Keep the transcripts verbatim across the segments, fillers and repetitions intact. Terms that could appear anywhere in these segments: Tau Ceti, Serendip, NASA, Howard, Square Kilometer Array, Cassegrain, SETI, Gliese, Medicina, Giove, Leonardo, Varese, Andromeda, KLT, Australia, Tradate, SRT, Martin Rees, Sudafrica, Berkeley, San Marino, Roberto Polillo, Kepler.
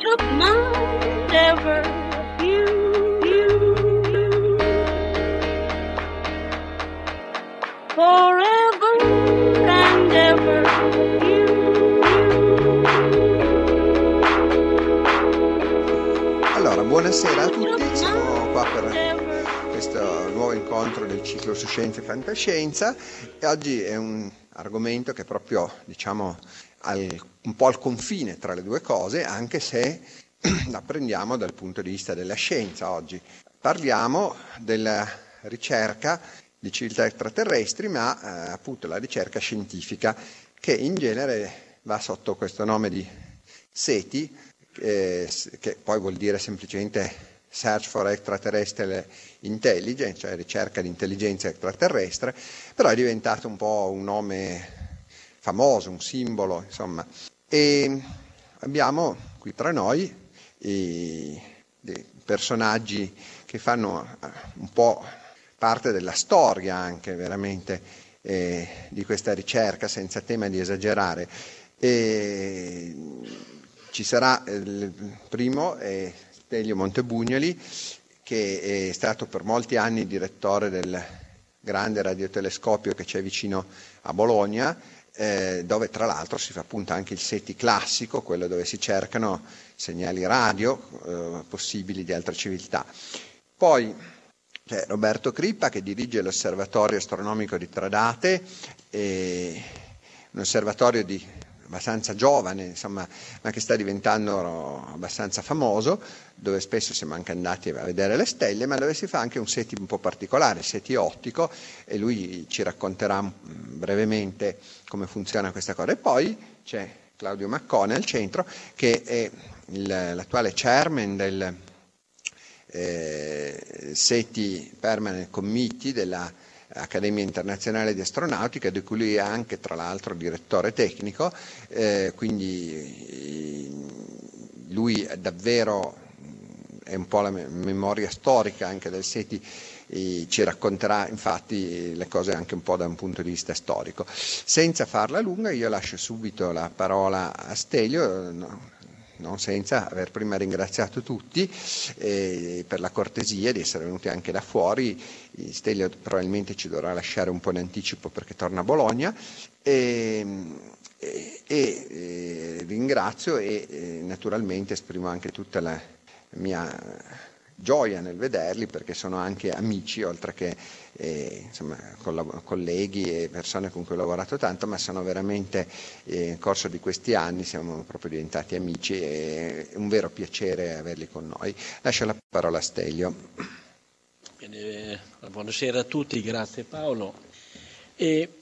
Took my never you, you, forever and ever you, you. Allora, buonasera a tutti, siamo qua per questo nuovo incontro del ciclo su Scienza e Fantascienza e oggi è un argomento che proprio, diciamo, Al, un po' al confine tra le due cose, anche se la prendiamo dal punto di vista della scienza oggi. Parliamo della ricerca di civiltà extraterrestri, ma eh, appunto la ricerca scientifica, che in genere va sotto questo nome di SETI, eh, che poi vuol dire semplicemente Search for Extraterrestrial Intelligence, cioè ricerca di intelligenza extraterrestre, però è diventato un po' un nome famoso, un simbolo, insomma. E abbiamo qui tra noi i, dei personaggi che fanno un po' parte della storia anche veramente eh, di questa ricerca, senza tema di esagerare. E ci sarà il primo, eh, Stelio Montebugnoli, che è stato per molti anni direttore del grande radiotelescopio che c'è vicino a Bologna, Eh, dove tra l'altro si fa appunto anche il SETI classico, quello dove si cercano segnali radio eh, possibili di altre civiltà. Poi c'è Roberto Crippa, che dirige l'osservatorio astronomico di Tradate, eh, un osservatorio di abbastanza giovane, insomma, ma che sta diventando abbastanza famoso, dove spesso siamo anche andati a vedere le stelle, ma dove si fa anche un SETI un po' particolare, SETI ottico, e lui ci racconterà brevemente come funziona questa cosa. E poi c'è Claudio Maccone al centro, che è il, l'attuale chairman del eh, SETI Permanent Committee della Accademia Internazionale di Astronautica, di cui lui è anche tra l'altro direttore tecnico, eh, quindi lui è davvero è un po' la memoria storica anche del SETI, e ci racconterà infatti le cose anche un po' da un punto di vista storico. Senza farla lunga io lascio subito la parola a Stelio, no, non senza aver prima ringraziato tutti eh, per la cortesia di essere venuti anche da fuori. Stelio probabilmente ci dovrà lasciare un po' in anticipo perché torna a Bologna, e, e, e ringrazio e, e naturalmente esprimo anche tutta la mia gioia nel vederli, perché sono anche amici, oltre che eh, insomma, collab- colleghi e persone con cui ho lavorato tanto, ma sono veramente eh, nel corso di questi anni siamo proprio diventati amici e è un vero piacere averli con noi. Lascio la parola a Stelio. Bene, buonasera a tutti, grazie Paolo. E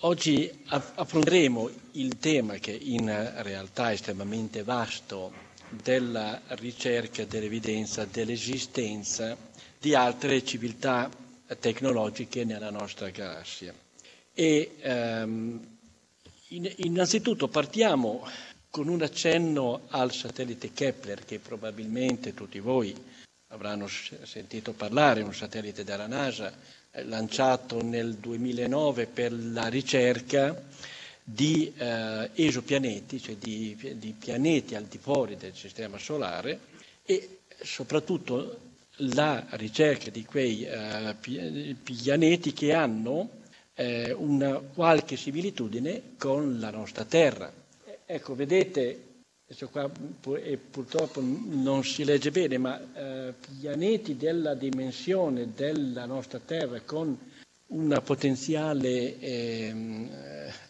oggi affronteremo il tema, che in realtà è estremamente vasto, della ricerca dell'evidenza dell'esistenza di altre civiltà tecnologiche nella nostra galassia. E ehm, in, innanzitutto partiamo con un accenno al satellite Kepler, che probabilmente tutti voi avranno sentito parlare, un satellite della NASA eh, lanciato nel duemilanove per la ricerca di eh, esopianeti, cioè di, di pianeti al di fuori del sistema solare, e soprattutto la ricerca di quei eh, pianeti che hanno eh, una qualche similitudine con la nostra Terra. Ecco, vedete, questo qua e purtroppo non si legge bene, ma eh, pianeti della dimensione della nostra Terra con una potenziale eh,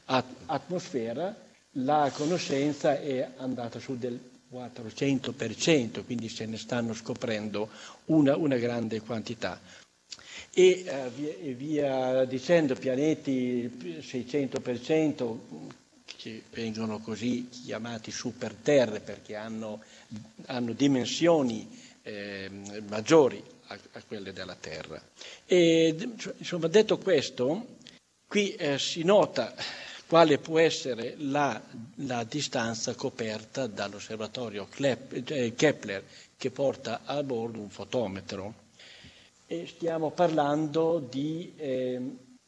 at- atmosfera, la conoscenza è andata su del quattrocento per cento, quindi se ne stanno scoprendo una, una grande quantità. E eh, via, via dicendo, pianeti seicento per cento, che vengono così chiamati superterre perché hanno, hanno dimensioni eh, maggiori a, a quelle della Terra. E, insomma, detto questo, qui eh, si nota quale può essere la, la distanza coperta dall'osservatorio Kepler che porta a bordo un fotometro. E stiamo parlando di eh,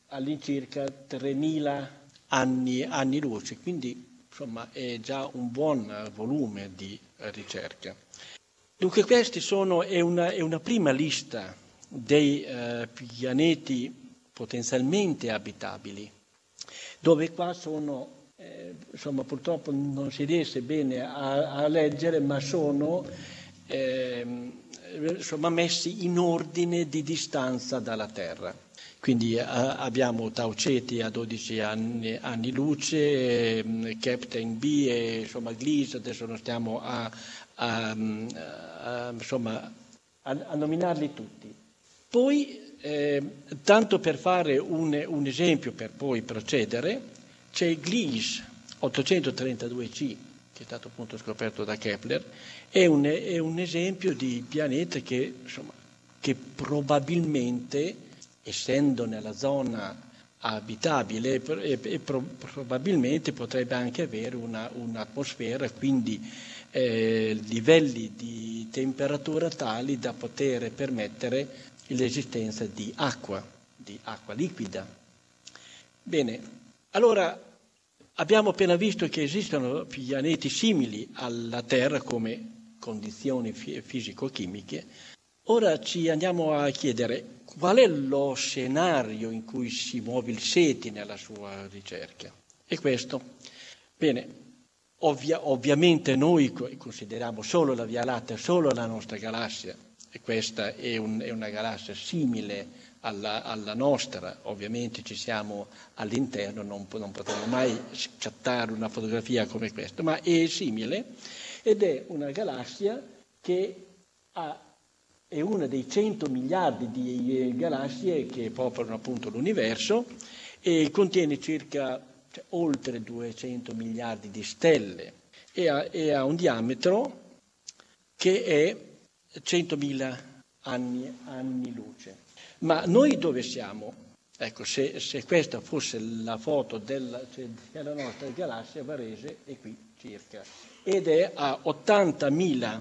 all'incirca tremila Anni, anni luce, quindi insomma è già un buon volume di ricerca. Dunque questi sono, è una, è una prima lista dei eh, pianeti potenzialmente abitabili, dove qua sono, eh, insomma purtroppo non si riesce bene a, a leggere, ma sono eh, insomma, messi in ordine di distanza dalla Terra. Quindi a, abbiamo Tau Ceti a dodici anni, anni luce, eh, Captain B e insomma Gliese, adesso non stiamo a, a, a, insomma, a, a nominarli tutti. Poi, eh, tanto per fare un, un esempio per poi procedere, c'è Gliese ottocentotrentadue C, che è stato appunto scoperto da Kepler, è un, è un esempio di pianeta che, insomma, che probabilmente, essendo nella zona abitabile, e probabilmente potrebbe anche avere una, un'atmosfera, quindi eh, livelli di temperatura tali da poter permettere l'esistenza di acqua, di acqua liquida. Bene, allora abbiamo appena visto che esistono pianeti simili alla Terra come condizioni fisico-chimiche. Ora ci andiamo a chiedere qual è lo scenario in cui si muove il SETI nella sua ricerca. E questo, bene, ovvia, ovviamente noi consideriamo solo la Via Lattea, solo la nostra galassia, e questa è, un, è una galassia simile alla, alla nostra. Ovviamente ci siamo all'interno, non, non potremo mai scattare una fotografia come questa, ma è simile ed è una galassia che ha è una dei cento miliardi di galassie che popolano appunto l'universo e contiene circa cioè, oltre duecento miliardi di stelle e ha, e ha un diametro che è centomila anni, anni luce. Ma noi dove siamo? Ecco, se, se questa fosse la foto della, cioè, della nostra galassia, Varese è qui circa, ed è a ottantamila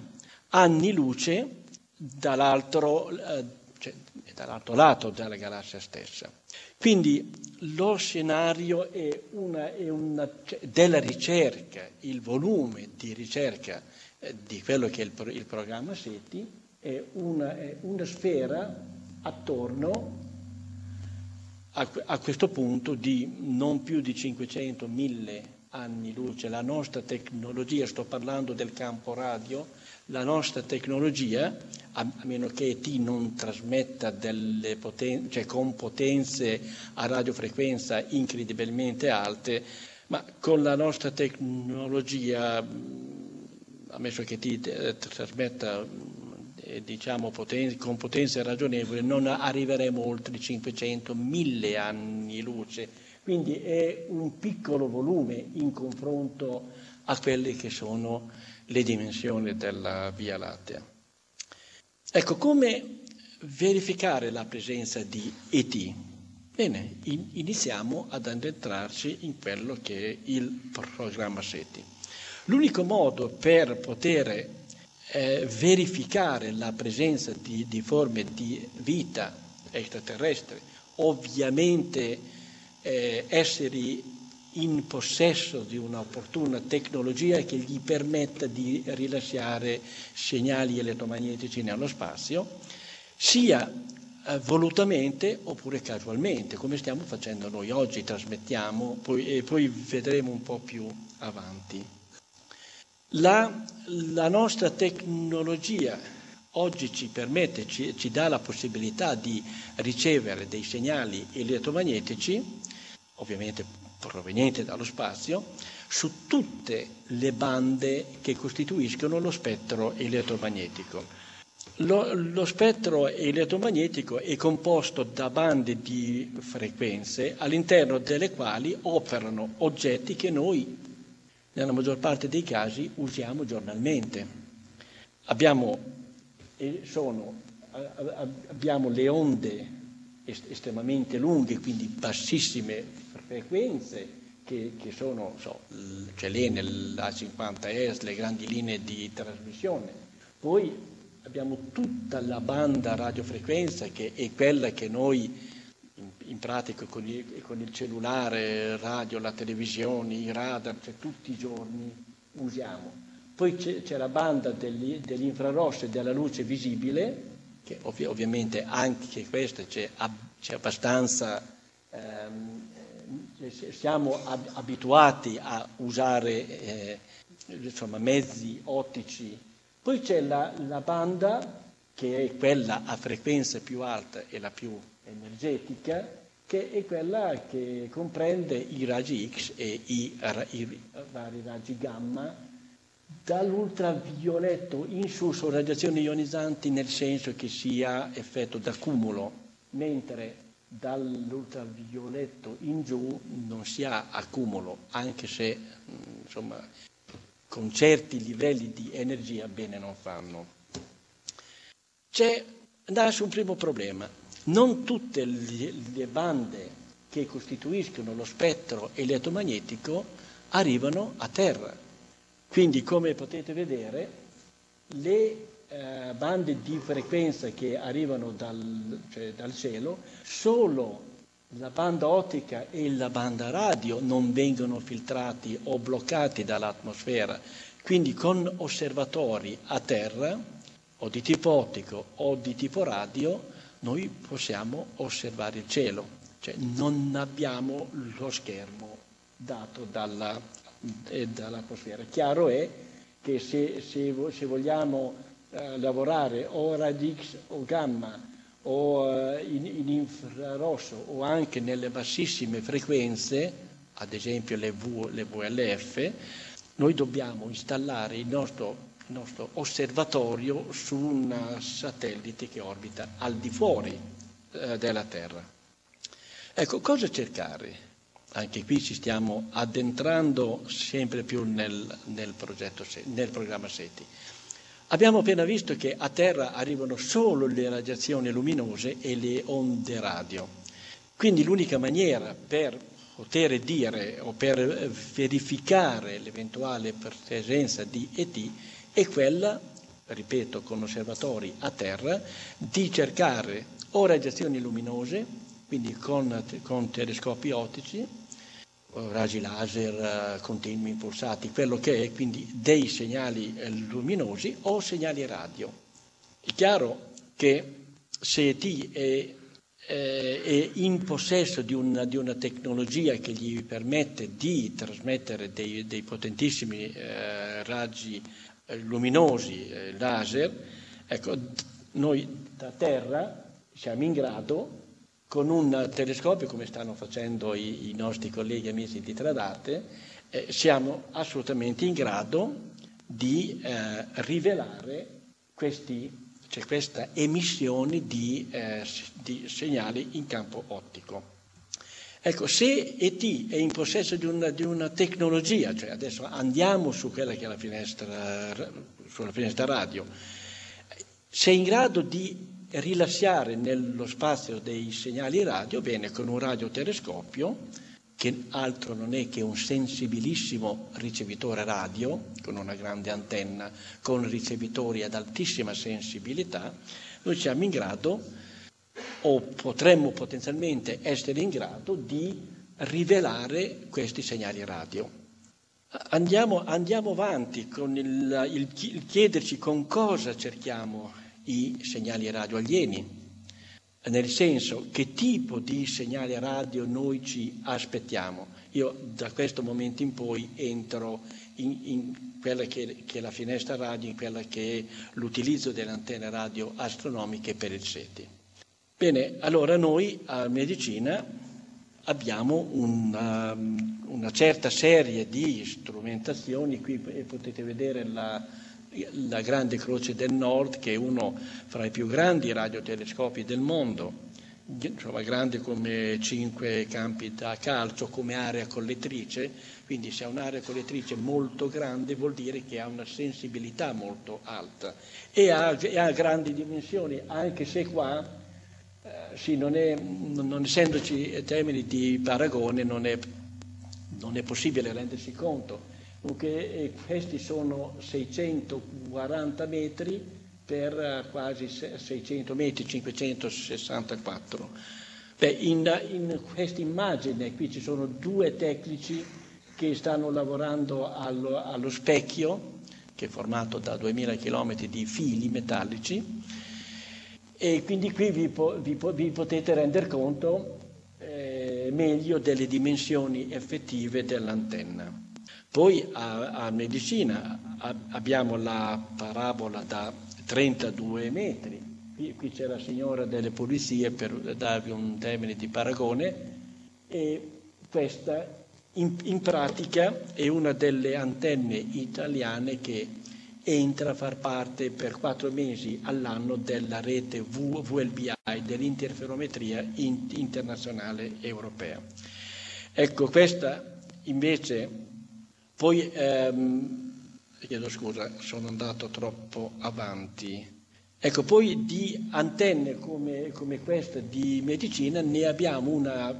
anni luce dall'altro, cioè, dall'altro lato della galassia stessa. Quindi lo scenario è una, è una, cioè, della ricerca, il volume di ricerca eh, di quello che è il, il programma SETI è una, è una sfera attorno a, a questo punto di non più di cinquecento mille anni luce. La nostra tecnologia, sto parlando del campo radio, la nostra tecnologia, a meno che T non trasmetta delle poten- cioè con potenze a radiofrequenza incredibilmente alte, ma con la nostra tecnologia, ammesso che T trasmetta eh, diciamo poten- con potenze ragionevoli, non arriveremo oltre i cinquecentomila anni luce. Quindi è un piccolo volume in confronto a quelle che sono le dimensioni della Via Lattea. Ecco, come verificare la presenza di E T? Bene, in, iniziamo ad addentrarci in quello che è il programma SETI. L'unico modo per poter eh, verificare la presenza di, di forme di vita extraterrestre, ovviamente eh, esseri in possesso di un'opportuna tecnologia che gli permetta di rilasciare segnali elettromagnetici nello spazio, sia volutamente oppure casualmente, come stiamo facendo noi oggi, trasmettiamo poi, e poi vedremo un po' più avanti. La, la nostra tecnologia oggi ci permette, ci, ci dà la possibilità di ricevere dei segnali elettromagnetici, ovviamente provenienti dallo spazio, su tutte le bande che costituiscono lo spettro elettromagnetico. Lo, lo spettro elettromagnetico è composto da bande di frequenze all'interno delle quali operano oggetti che noi, nella maggior parte dei casi, usiamo giornalmente. Abbiamo, sono, abbiamo le onde estremamente lunghe, quindi bassissime frequenze, che, che sono, so, c'è l'E N E, la cinquanta hertz, le grandi linee di trasmissione. Poi abbiamo tutta la banda radiofrequenza, che è quella che noi in, in pratica con il, con il cellulare, radio, la televisione, i radar, cioè, tutti i giorni usiamo. Poi c'è, c'è la banda degli, dell'infrarosso e della luce visibile, che ovvi, ovviamente anche questa c'è, c'è abbastanza, ehm, siamo abituati a usare eh, insomma, mezzi ottici. Poi c'è la, la banda, che è quella a frequenza più alta e la più energetica, che è quella che comprende i raggi X e i, i vari raggi gamma, dall'ultravioletto in su, sono radiazioni ionizzanti nel senso che sia effetto d'accumulo, mentre dall'ultravioletto in giù non si ha accumulo, anche se insomma con certi livelli di energia bene non fanno. C'è, nasce un primo problema. Non tutte le, le bande che costituiscono lo spettro elettromagnetico arrivano a Terra. Quindi, come potete vedere, le eh, bande di frequenza che arrivano dal, cioè, dal cielo, solo la banda ottica e la banda radio non vengono filtrati o bloccati dall'atmosfera, quindi con osservatori a terra, o di tipo ottico o di tipo radio, noi possiamo osservare il cielo, cioè non abbiamo lo schermo dato dalla, eh, dall'atmosfera. Chiaro è che se, se, se vogliamo eh, lavorare o raggi X o gamma, o in, in infrarosso o anche nelle bassissime frequenze, ad esempio le, v, le V L F, noi dobbiamo installare il nostro, il nostro osservatorio su un satellite che orbita al di fuori eh, della Terra. Ecco, cosa cercare? Anche qui ci stiamo addentrando sempre più nel, nel, progetto, nel programma SETI. Abbiamo appena visto che a Terra arrivano solo le radiazioni luminose e le onde radio. Quindi l'unica maniera per poter dire o per verificare l'eventuale presenza di E T è quella, ripeto, con osservatori a Terra, di cercare o radiazioni luminose, quindi con, con telescopi ottici, raggi laser, continui impulsati, quello che è, quindi dei segnali luminosi o segnali radio. È chiaro che se E T è, è, è in possesso di una, di una tecnologia che gli permette di trasmettere dei, dei potentissimi eh, raggi luminosi, eh, laser, ecco, noi da Terra siamo in grado, con un telescopio, come stanno facendo i, i nostri colleghi amici di Tradate, eh, siamo assolutamente in grado di eh, rivelare questi, cioè questa emissione di, eh, di segnali in campo ottico. Ecco, se E T è in possesso di una, di una tecnologia, cioè adesso andiamo su quella che è la finestra, sulla finestra radio, se è in grado di rilasciare nello spazio dei segnali radio, bene, con un radiotelescopio, che altro non è che un sensibilissimo ricevitore radio, con una grande antenna, con ricevitori ad altissima sensibilità, noi siamo in grado, o potremmo potenzialmente essere in grado, di rivelare questi segnali radio. Andiamo, andiamo avanti con il, il, il chiederci con cosa cerchiamo i segnali radio alieni, nel senso che tipo di segnale radio noi ci aspettiamo. Io da questo momento in poi entro in, in quella che, che è la finestra radio, in quella che è l'utilizzo delle antenne radio astronomiche per il SETI. Bene, allora noi a Medicina abbiamo una, una certa serie di strumentazioni, qui potete vedere la, la Grande Croce del Nord, che è uno fra i più grandi radiotelescopi del mondo, insomma grande come cinque campi da calcio, come area collettrice. Quindi se ha un'area collettrice molto grande vuol dire che ha una sensibilità molto alta e ha, e ha grandi dimensioni, anche se qua eh, sì, non, è, non essendoci termini di paragone non è, non è possibile rendersi conto. Okay, questi sono seicentoquaranta metri per quasi seicento metri, cinquecentosessantaquattro. Beh, in, in questa immagine qui ci sono due tecnici che stanno lavorando allo, allo specchio, che è formato da duemila chilometri di fili metallici, e quindi qui vi, po, vi, po, vi potete rendere conto eh, meglio delle dimensioni effettive dell'antenna. Poi a, a Medicina a, abbiamo la parabola da trentadue metri, qui, qui c'è la signora delle pulizie per darvi un termine di paragone, e questa in, in pratica è una delle antenne italiane che entra a far parte per quattro mesi all'anno della rete V L B I dell'interferometria in, internazionale europea. Ecco, questa invece... Poi, ehm, chiedo scusa, sono andato troppo avanti. Ecco, poi di antenne come, come questa di Medicina ne abbiamo una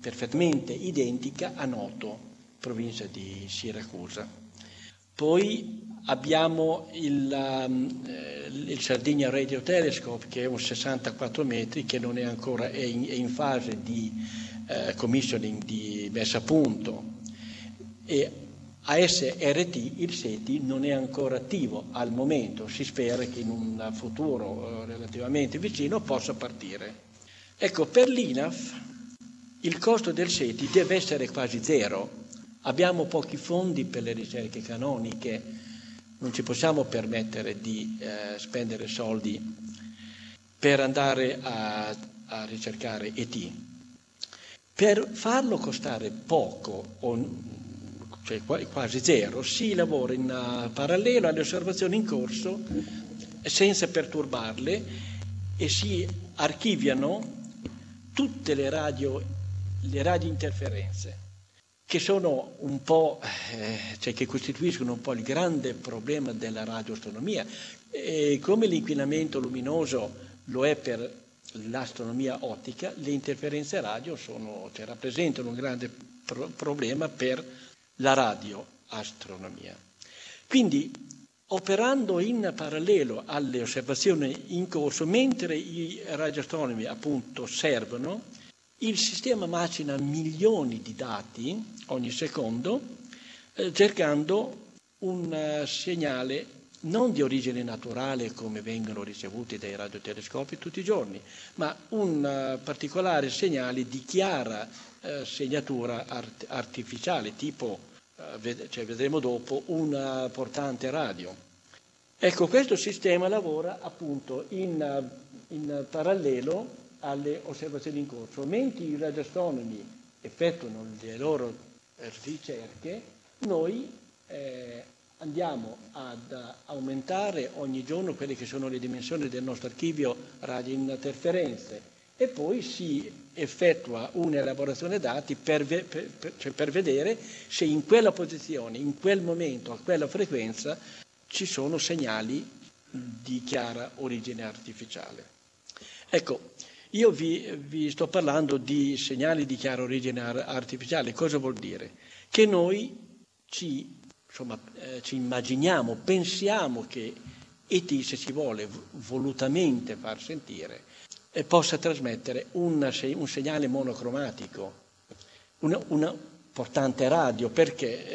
perfettamente identica a Noto, provincia di Siracusa. Poi abbiamo il, eh, il Sardinia Radio Telescope, che è un sessantaquattro metri, che non è ancora, è in, è in fase di eh, commissioning, di messa a punto. E a S R T il SETI non è ancora attivo al momento, si spera che in un futuro relativamente vicino possa partire. Ecco, per l'I N A F il costo del SETI deve essere quasi zero. Abbiamo pochi fondi per le ricerche canoniche, non ci possiamo permettere di eh, spendere soldi per andare a, a ricercare E T. Per farlo costare poco o cioè quasi zero, si lavora in parallelo alle osservazioni in corso senza perturbarle, e si archiviano tutte le radio, le radiointerferenze, che sono un po', eh, cioè che costituiscono un po' il grande problema della radioastronomia. E come l'inquinamento luminoso lo è per l'astronomia ottica, le interferenze radio sono, cioè, rappresentano un grande pro- problema per la radioastronomia. Quindi, operando in parallelo alle osservazioni in corso, mentre i radioastronomi appunto osservano, il sistema macina milioni di dati ogni secondo, eh, cercando un uh, segnale non di origine naturale come vengono ricevuti dai radiotelescopi tutti i giorni, ma un uh, particolare segnale di chiara uh, segnatura art- artificiale, tipo, uh, ved- cioè vedremo dopo, una portante radio. Ecco, questo sistema lavora appunto in, uh, in parallelo alle osservazioni in corso. Mentre i radioastronomi effettuano le loro ricerche, noi... Eh, Andiamo ad aumentare ogni giorno quelle che sono le dimensioni del nostro archivio radiointerferenze, e poi si effettua un'elaborazione dati per, per, per, per vedere se in quella posizione, in quel momento, a quella frequenza ci sono segnali di chiara origine artificiale. Ecco, io vi, vi sto parlando di segnali di chiara origine artificiale. Cosa vuol dire? Che noi ci Insomma, eh, ci immaginiamo, pensiamo che E T, se si vuole volutamente far sentire, eh, possa trasmettere un, un segnale monocromatico, una, una portante radio, perché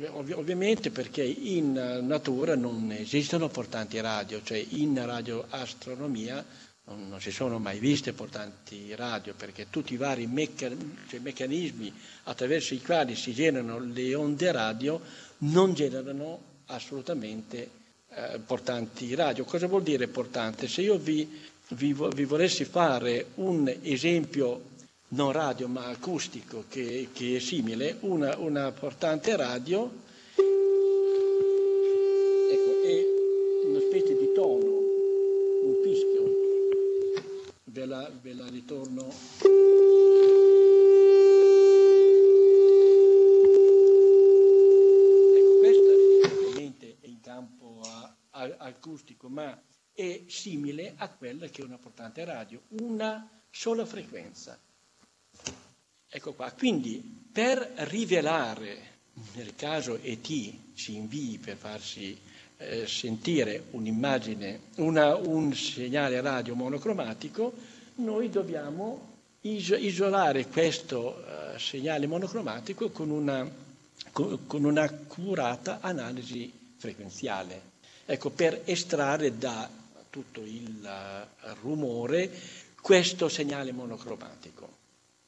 eh, ov- ovviamente perché in natura non esistono portanti radio, cioè in radioastronomia non, non si sono mai viste portanti radio, perché tutti i vari mecca- cioè meccanismi attraverso i quali si generano le onde radio non generano assolutamente eh, portanti radio. Cosa vuol dire portante? Se io vi, vi, vi volessi fare un esempio non radio ma acustico che, che è simile, una, una portante radio, ecco, è una specie di tono, un fischio, ve la, ve la ritorno, ecco, questa ovviamente è in campo a, a, acustico, ma è simile a quella che è una portante radio, una sola frequenza. Ecco qua, quindi per rivelare, nel caso E T ci invii per farsi eh, sentire un'immagine, una, un segnale radio monocromatico, noi dobbiamo is- isolare questo uh, segnale monocromatico con una, con, con una accurata analisi frequenziale, ecco, per estrarre da tutto il uh, rumore questo segnale monocromatico.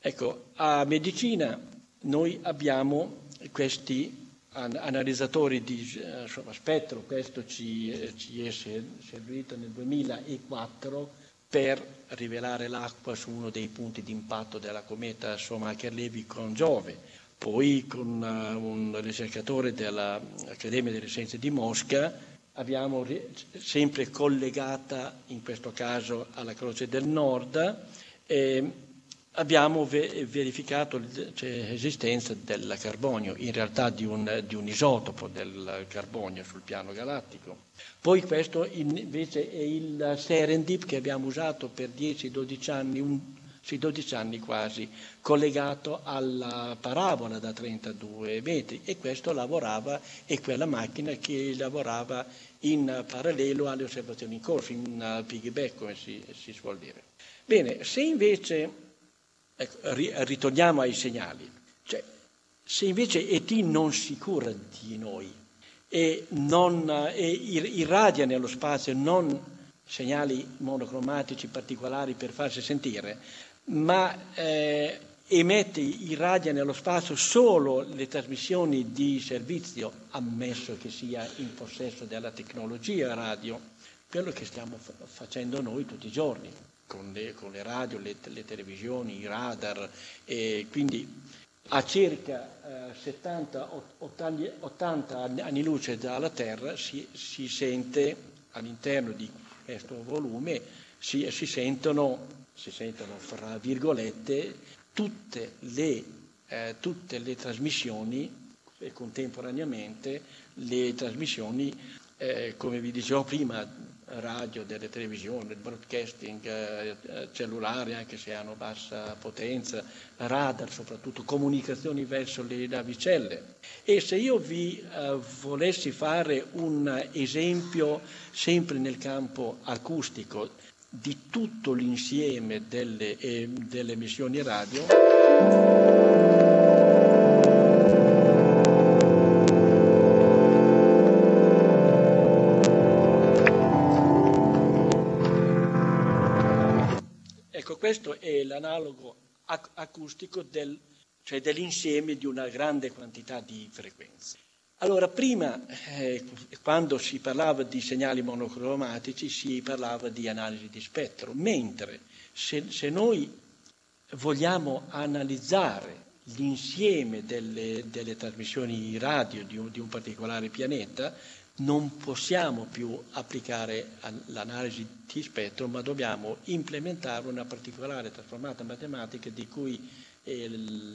Ecco, a medicina noi abbiamo questi analizzatori di spettro, questo ci, ci è servito nel duemilaquattro per rivelare l'acqua su uno dei punti di impatto della cometa Shoemaker-Levy con Giove, poi con un ricercatore dell'Accademia delle Scienze di Mosca abbiamo sempre collegata, in questo caso alla Croce del Nord, e abbiamo verificato l'esistenza del carbonio, in realtà di un, di un isotopo del carbonio sul piano galattico. Poi questo invece è il Serendip che abbiamo usato per dieci dodici anni, un, sì, dodici anni quasi, collegato alla parabola da trentadue metri, e questo lavorava, è quella macchina che lavorava in parallelo alle osservazioni in corso, in piggyback come si, si suol dire. Bene, se invece... Ecco, ritorniamo ai segnali, cioè, se invece E T non si cura di noi e, non, e irradia nello spazio non segnali monocromatici particolari per farsi sentire, ma eh, emette, irradia nello spazio solo le trasmissioni di servizio, ammesso che sia in possesso della tecnologia radio, quello che stiamo facendo noi tutti i giorni. Con le, con le radio, le, le televisioni, i radar, e quindi a circa eh, settanta ottanta anni luce dalla Terra si, si sente all'interno di questo volume, si, si, sentono, si sentono, fra virgolette, tutte le, eh, tutte le trasmissioni, e contemporaneamente le trasmissioni, eh, come vi dicevo prima, radio, delle televisioni, broadcasting, eh, cellulare anche se hanno bassa potenza, radar soprattutto, comunicazioni verso le navicelle. E se io vi eh, volessi fare un esempio sempre nel campo acustico di tutto l'insieme delle, eh, delle emissioni radio... Questo è l'analogo ac- acustico del, cioè dell'insieme di una grande quantità di frequenze. Allora, prima, eh, quando si parlava di segnali monocromatici, si parlava di analisi di spettro, mentre se, se noi vogliamo analizzare l'insieme delle, delle trasmissioni radio di un, di un particolare pianeta, non possiamo più applicare l'analisi di spettro, ma dobbiamo implementare una particolare trasformata matematica di cui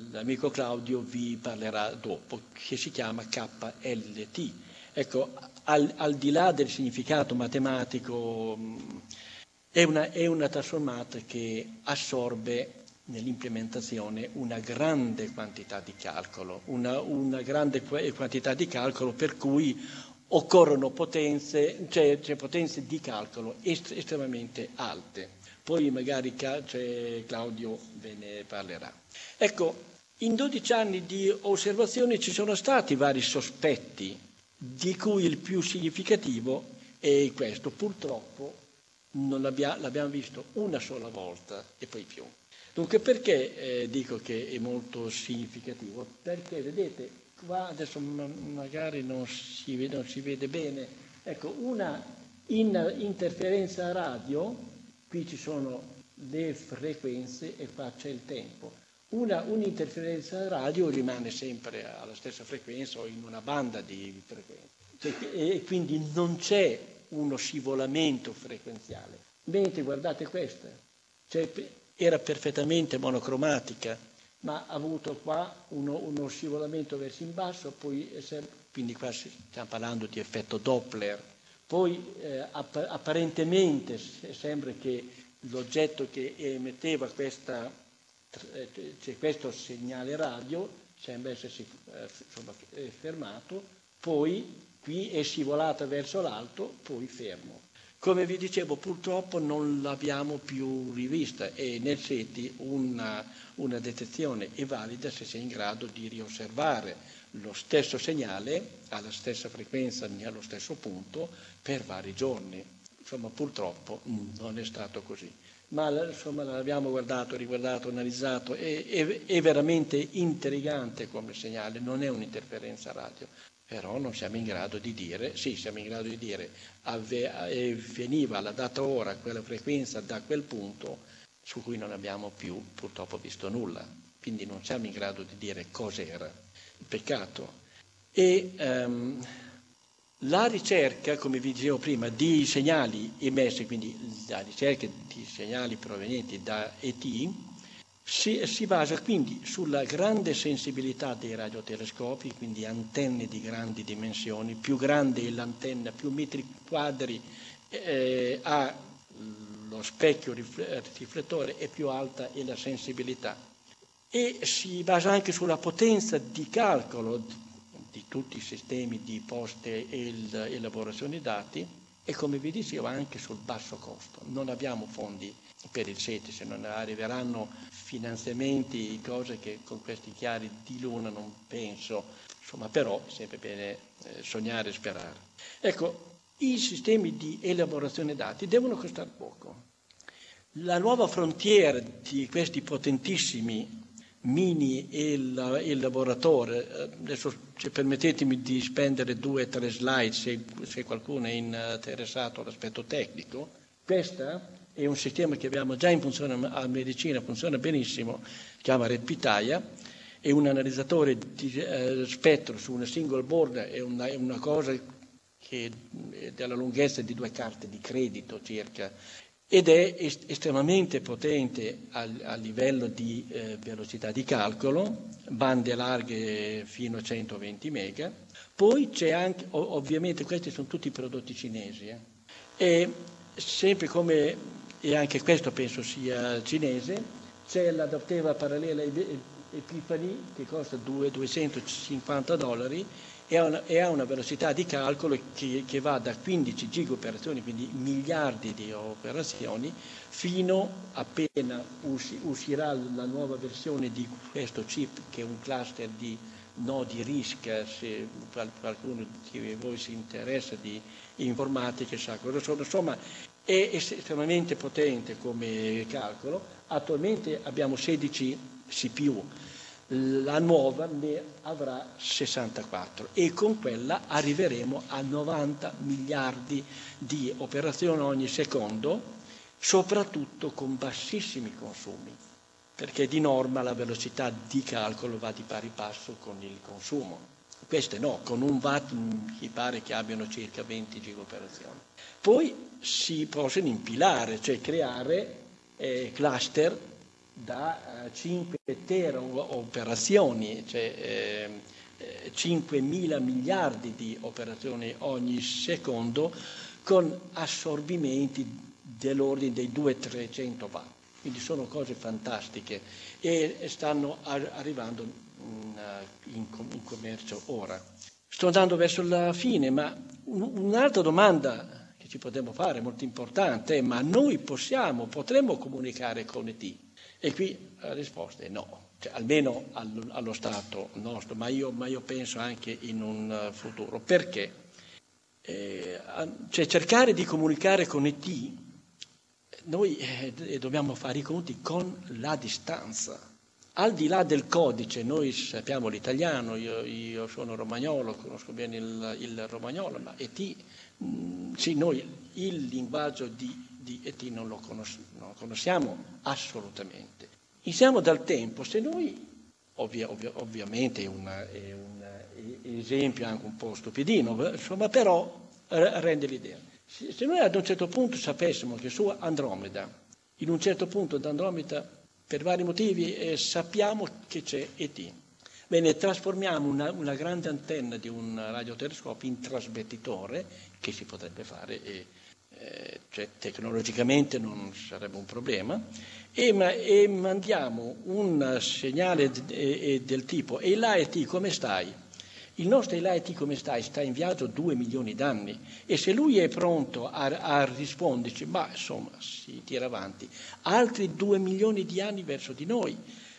l'amico Claudio vi parlerà dopo, che si chiama K L T. Ecco, al, al di là del significato matematico, è una, è una trasformata che assorbe nell'implementazione una grande quantità di calcolo, una, una grande quantità di calcolo per cui occorrono potenze, cioè, cioè potenze di calcolo est- estremamente alte. Poi magari ca- cioè Claudio ve ne parlerà. Ecco, In dodici anni di osservazioni ci sono stati vari sospetti, di cui il più significativo è questo. Purtroppo non l'abbia, l'abbiamo visto una sola volta e poi più. Dunque perché eh, dico che è molto significativo? Perché vedete, qua adesso ma- magari non si vede, non si vede bene, ecco, una in- interferenza radio, qui ci sono le frequenze e qua c'è il tempo. Una, un'interferenza radio rimane sempre alla stessa frequenza o in una banda di frequenze, cioè, e quindi non c'è uno scivolamento frequenziale. Mentre guardate questa, cioè, era perfettamente monocromatica, ma ha avuto qua uno, uno scivolamento verso in basso, poi sempre, quindi qua stiamo parlando di effetto Doppler. Poi eh, app- apparentemente sembra che l'oggetto che emetteva questa, cioè questo segnale radio sembra essersi eh, insomma, fermato, poi qui è scivolata verso l'alto, poi fermo. Come vi dicevo, purtroppo non l'abbiamo più rivista e nel SETI una, una detezione è valida se si è in grado di riosservare lo stesso segnale alla stessa frequenza, allo stesso punto, per vari giorni. Insomma, purtroppo non è stato così. Ma insomma, l'abbiamo guardato, riguardato, analizzato, è, è, è veramente intrigante come segnale, non è un'interferenza radio. Però non siamo in grado di dire, sì, siamo in grado di dire, avve, veniva alla data ora quella frequenza da quel punto su cui non abbiamo più purtroppo visto nulla, quindi non siamo in grado di dire cos'era, peccato. E um, la ricerca, come vi dicevo prima, di segnali emessi, quindi la ricerca di segnali provenienti da E T, Si, si basa quindi sulla grande sensibilità dei radiotelescopi, quindi antenne di grandi dimensioni. Più grande è l'antenna, più metri quadri eh, ha lo specchio riflettore e più alta è la sensibilità. E si basa anche sulla potenza di calcolo di tutti i sistemi di poste e elaborazione dati e, come vi dicevo, anche sul basso costo. Non abbiamo fondi per il SETI, se non arriveranno finanziamenti, cose che con questi chiari di luna non penso, insomma, però è sempre bene sognare e sperare. Ecco, i sistemi di elaborazione dati devono costare poco. La nuova frontiera di questi potentissimi mini elaboratori, adesso se permettetemi di spendere due o tre slide se, se qualcuno è interessato all'aspetto tecnico, questa è un sistema che abbiamo già in funzione a Medicina, funziona benissimo, si chiama Repitalia, è un analizzatore di eh, spettro su una single board, è una, è una cosa che è della lunghezza di due carte di credito circa, ed è est- estremamente potente a, a livello di eh, velocità di calcolo, bande larghe fino a centoventi mega. Poi c'è anche, ov- ovviamente questi sono tutti prodotti cinesi, eh. e sempre come... e anche questo penso sia cinese, c'è l'adaptiva parallela Epifani che costa duecentocinquanta dollari e ha, una, e ha una velocità di calcolo che, che va da quindici giga operazioni, quindi miliardi di operazioni, fino appena usci, uscirà la nuova versione di questo chip, che è un cluster di nodi RISC, se qualcuno di voi si interessa di informatica sa cosa sono, insomma... è estremamente potente come calcolo. Attualmente abbiamo sedici C P U, la nuova ne avrà sessantaquattro e con quella arriveremo a novanta miliardi di operazioni ogni secondo, soprattutto con bassissimi consumi, perché di norma la velocità di calcolo va di pari passo con il consumo. Queste no, con un watt mi pare che abbiano circa venti giga operazioni. Poi si possono impilare, cioè creare eh, cluster da eh, cinque tera operazioni, cioè eh, eh, cinquemila miliardi di operazioni ogni secondo, con assorbimenti dell'ordine dei duecento trecento watt. Quindi sono cose fantastiche e stanno ar- arrivando in, in, com- in commercio ora. Sto andando verso la fine, ma un- un'altra domanda che ci potremmo fare, molto importante, ma noi possiamo, potremmo comunicare con E T? E qui la risposta è no, cioè, almeno allo, allo stato nostro, ma io, ma io penso anche in un futuro. Perché? Eh, cioè, cercare di comunicare con E T, noi eh, dobbiamo fare i conti con la distanza. Al di là del codice, noi sappiamo l'italiano, io, io sono romagnolo, conosco bene il, il romagnolo, ma E T, mh, sì, noi il linguaggio di, di E T non lo conos- non conosciamo assolutamente. Iniziamo dal tempo, se noi, ovvia, ovvia, ovviamente è un esempio anche un po' stupidino, insomma, però r- rende l'idea. Se, se noi ad un certo punto sapessimo che su Andromeda, in un certo punto d'Andromeda, per vari motivi eh, sappiamo che c'è E T. Bene, trasformiamo una, una grande antenna di un radiotelescopio in trasmettitore, che si potrebbe fare, e, eh, cioè, tecnologicamente non sarebbe un problema, e, ma, e mandiamo un segnale d- e, del tipo «Ehi là E T, come stai?» Il nostro «Ehi là E T, come stai?» sta in viaggio due milioni d'anni, e se lui è pronto a, a risponderci, ma insomma si tira avanti altri due milioni di anni verso di noi.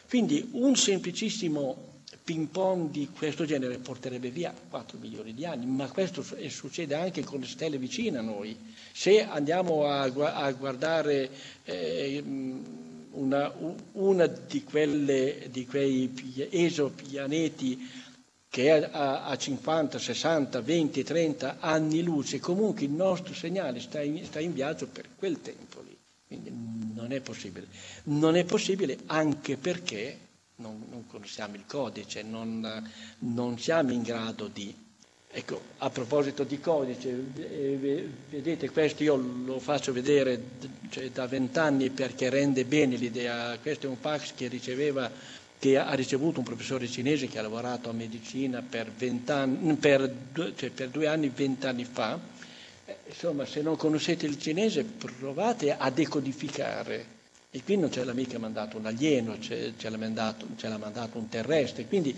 Quindi un semplicissimo ping pong di questo genere porterebbe via quattro milioni di anni, ma questo succede anche con le stelle vicine a noi. Se andiamo a, a guardare eh, una, una di, quelle, di quei esopianeti che è a cinquanta, sessanta, venti, trenta anni luce, comunque il nostro segnale sta in, sta in viaggio per quel tempo lì. Quindi non è possibile. Non è possibile anche perché non, non conosciamo il codice, non, non siamo in grado di... Ecco, a proposito di codice, vedete, questo io lo faccio vedere cioè, da vent'anni perché rende bene l'idea. Questo è un fax che riceveva... che ha ricevuto un professore cinese che ha lavorato a medicina per, per, due, cioè per due anni, vent'anni fa. Insomma, se non conoscete il cinese, provate a decodificare. E qui non ce l'ha mica mandato un alieno, ce, ce, l'ha, mandato, ce l'ha mandato un terrestre. Quindi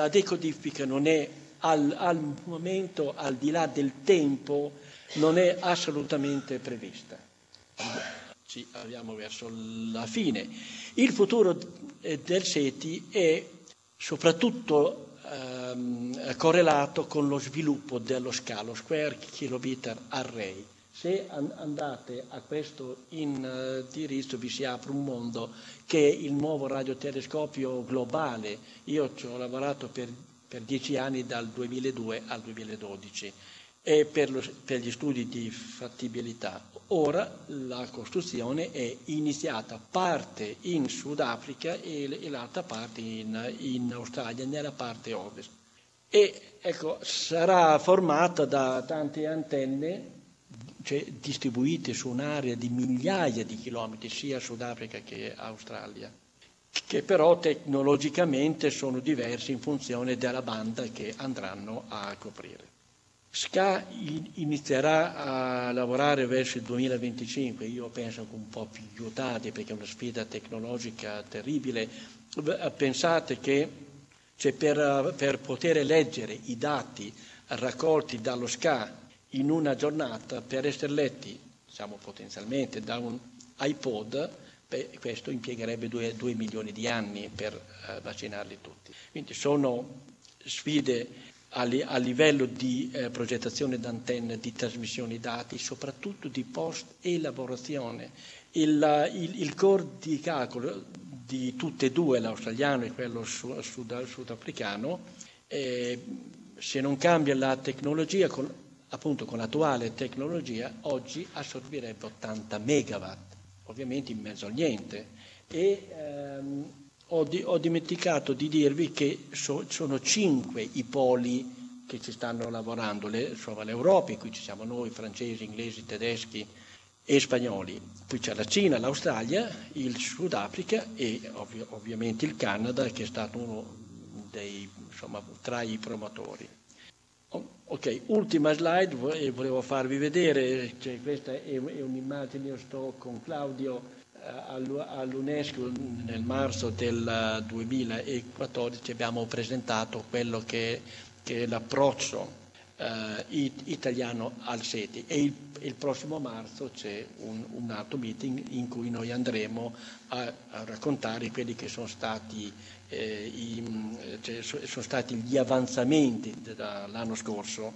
la decodifica non è al, al momento, al di là del tempo, non è assolutamente prevista. Ci avviamo verso la fine. Il futuro del SETI è soprattutto ehm, correlato con lo sviluppo dello scalo Square Kilometer Array. Se andate a questo indirizzo vi si apre un mondo che è il nuovo radiotelescopio globale. Io ci ho lavorato per, per dieci anni, dal duemiladue al duemiladodici. E per, lo, per gli studi di fattibilità. Ora la costruzione è iniziata parte in Sudafrica e, e l'altra parte in, in Australia, nella parte ovest. E ecco, sarà formata da tante antenne cioè, distribuite su un'area di migliaia di chilometri, sia Sudafrica che Australia, che però tecnologicamente sono diverse in funzione della banda che andranno a coprire. S C A inizierà a lavorare verso il duemilaventicinque, io penso che un po' più tardi, perché è una sfida tecnologica terribile. Pensate che cioè, per, per poter leggere i dati raccolti dallo S C A in una giornata, per essere letti diciamo, potenzialmente da un iPod, beh, questo impiegherebbe due, due milioni di anni per eh, vaccinarli tutti. Quindi sono sfide a livello di eh, progettazione d'antenne, di trasmissione dati, soprattutto di post-elaborazione. Il, il, il core di calcolo di tutte e due, l'australiano e quello su, sud, sudafricano, eh, se non cambia la tecnologia, con, appunto con l'attuale tecnologia, oggi assorbirebbe ottanta megawatt, ovviamente in mezzo al niente. E, ehm, Ho, di, ho dimenticato di dirvi che so, sono cinque i poli che ci stanno lavorando, le, insomma, l'Europa, qui ci siamo noi, francesi, inglesi, tedeschi e spagnoli, poi c'è la Cina, l'Australia, il Sudafrica e ovvio, ovviamente il Canada, che è stato uno dei, insomma, tra i promotori. Ok, ultima slide, volevo farvi vedere, cioè, questa è, è un'immagine, io sto con Claudio all'UNESCO nel marzo del duemilaquattordici abbiamo presentato quello che, che è l'approccio eh, italiano al SETI, e il, il prossimo marzo c'è un, un altro meeting in cui noi andremo a, a raccontare quelli che sono stati, eh, i, cioè, sono stati gli avanzamenti dall'anno scorso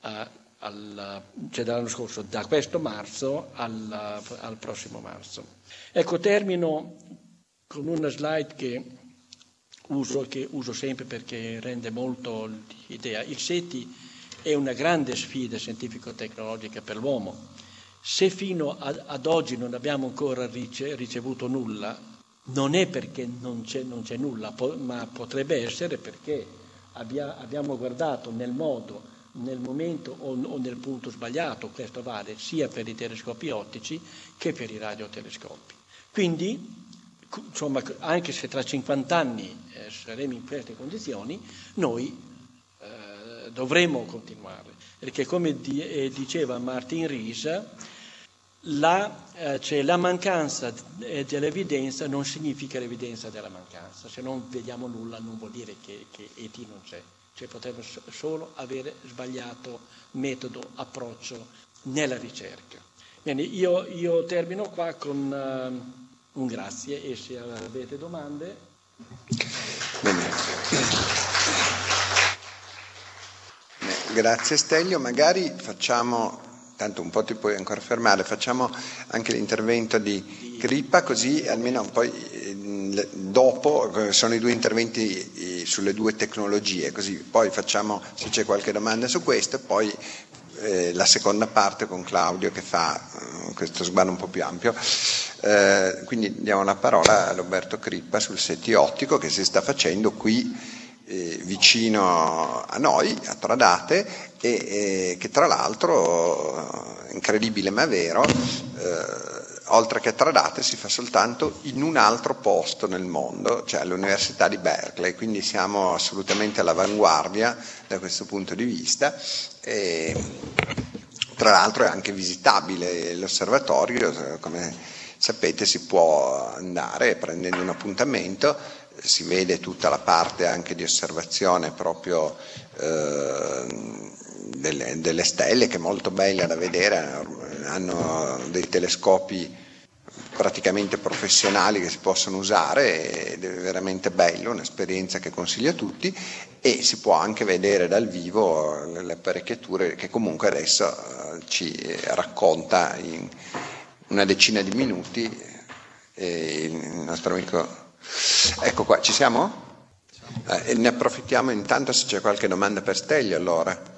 a, Al, cioè dall'anno scorso, da questo marzo al, al prossimo marzo. Ecco, termino con una slide che uso, che uso sempre perché rende molto l'idea. Il SETI è una grande sfida scientifico-tecnologica per l'uomo. Se fino ad, ad oggi non abbiamo ancora rice, ricevuto nulla, non è perché non c'è, non c'è nulla, po, ma potrebbe essere perché abbia, abbiamo guardato nel modo, nel momento o nel punto sbagliato. Questo vale sia per i telescopi ottici che per i radiotelescopi. Quindi, insomma, anche se tra cinquanta anni eh, saremo in queste condizioni, noi eh, dovremo continuare, perché come di, eh, diceva Martin Rees, la, eh, cioè la mancanza d- dell'evidenza non significa l'evidenza della mancanza. Se non vediamo nulla non vuol dire che, che E T non c'è. Cioè potrebbe solo avere sbagliato metodo, approccio nella ricerca. Bene, io, io termino qua con uh, un grazie, e se avete domande. Bene. Grazie Stelio, magari facciamo, tanto un po' ti puoi ancora fermare, facciamo anche l'intervento di Crippa, così almeno poi dopo sono i due interventi sulle due tecnologie, così poi facciamo, se c'è qualche domanda su questo, poi eh, la seconda parte con Claudio che fa eh, questo sguardo un po' più ampio. Eh, quindi diamo la parola a Roberto Crippa sul SETI ottico che si sta facendo qui eh, vicino a noi, a Tradate, e eh, che tra l'altro, incredibile ma vero, eh, oltre che a Tradate si fa soltanto in un altro posto nel mondo, cioè all'Università di Berkeley, quindi siamo assolutamente all'avanguardia da questo punto di vista, e tra l'altro è anche visitabile l'osservatorio, come sapete si può andare prendendo un appuntamento, si vede tutta la parte anche di osservazione proprio eh, Delle, delle stelle, che è molto bella da vedere, hanno dei telescopi praticamente professionali che si possono usare ed è veramente bello, un'esperienza che consiglio a tutti, e si può anche vedere dal vivo le apparecchiature che comunque adesso ci racconta in una decina di minuti e il nostro amico. Ecco qua, ci siamo? Eh, ne approfittiamo intanto se c'è qualche domanda per Stelio allora.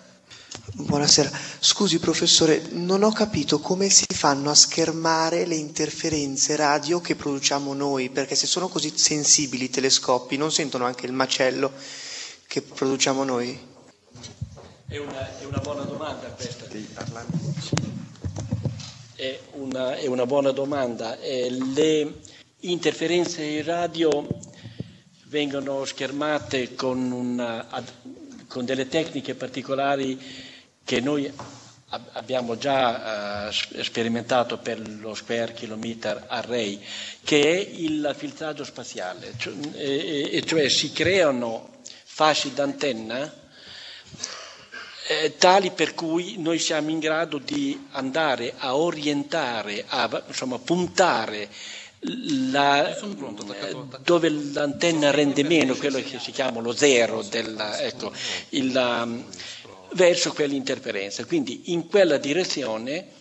Buonasera, scusi professore, non ho capito come si fanno a schermare le interferenze radio che produciamo noi, perché se sono così sensibili i telescopi non sentono anche il macello che produciamo noi? È una, è una buona domanda questa. È una, è una buona domanda. Eh, le interferenze radio vengono schermate con una... Ad, con delle tecniche particolari che noi ab- abbiamo già uh, sperimentato per lo Square Kilometer Array, che è il filtraggio spaziale, cioè, e, e cioè si creano fasci d'antenna eh, tali per cui noi siamo in grado di andare a orientare, a insomma, puntare La, pronto, dove l'antenna rende meno, quello che si chiama lo zero della, ecco, il, verso quell'interferenza, quindi in quella direzione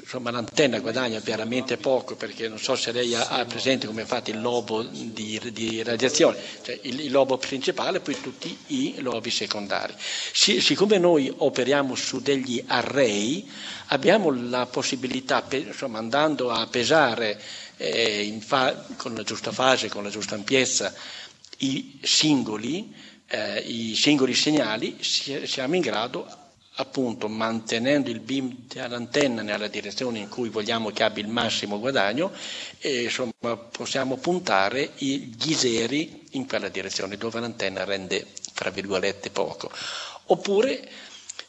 insomma l'antenna guadagna veramente poco, perché non so se lei ha, ha presente come è fatto il lobo di, di radiazione, cioè il, il lobo principale e poi tutti i lobi secondari. Si, siccome noi operiamo su degli array, abbiamo la possibilità, insomma, andando a pesare In fa- con la giusta fase, con la giusta ampiezza, i singoli, eh, i singoli segnali, si- siamo in grado, appunto, mantenendo il beam dell'antenna nella direzione in cui vogliamo che abbia il massimo guadagno, e, insomma, possiamo puntare i ghiseri in quella direzione dove l'antenna rende, fra virgolette, poco. Oppure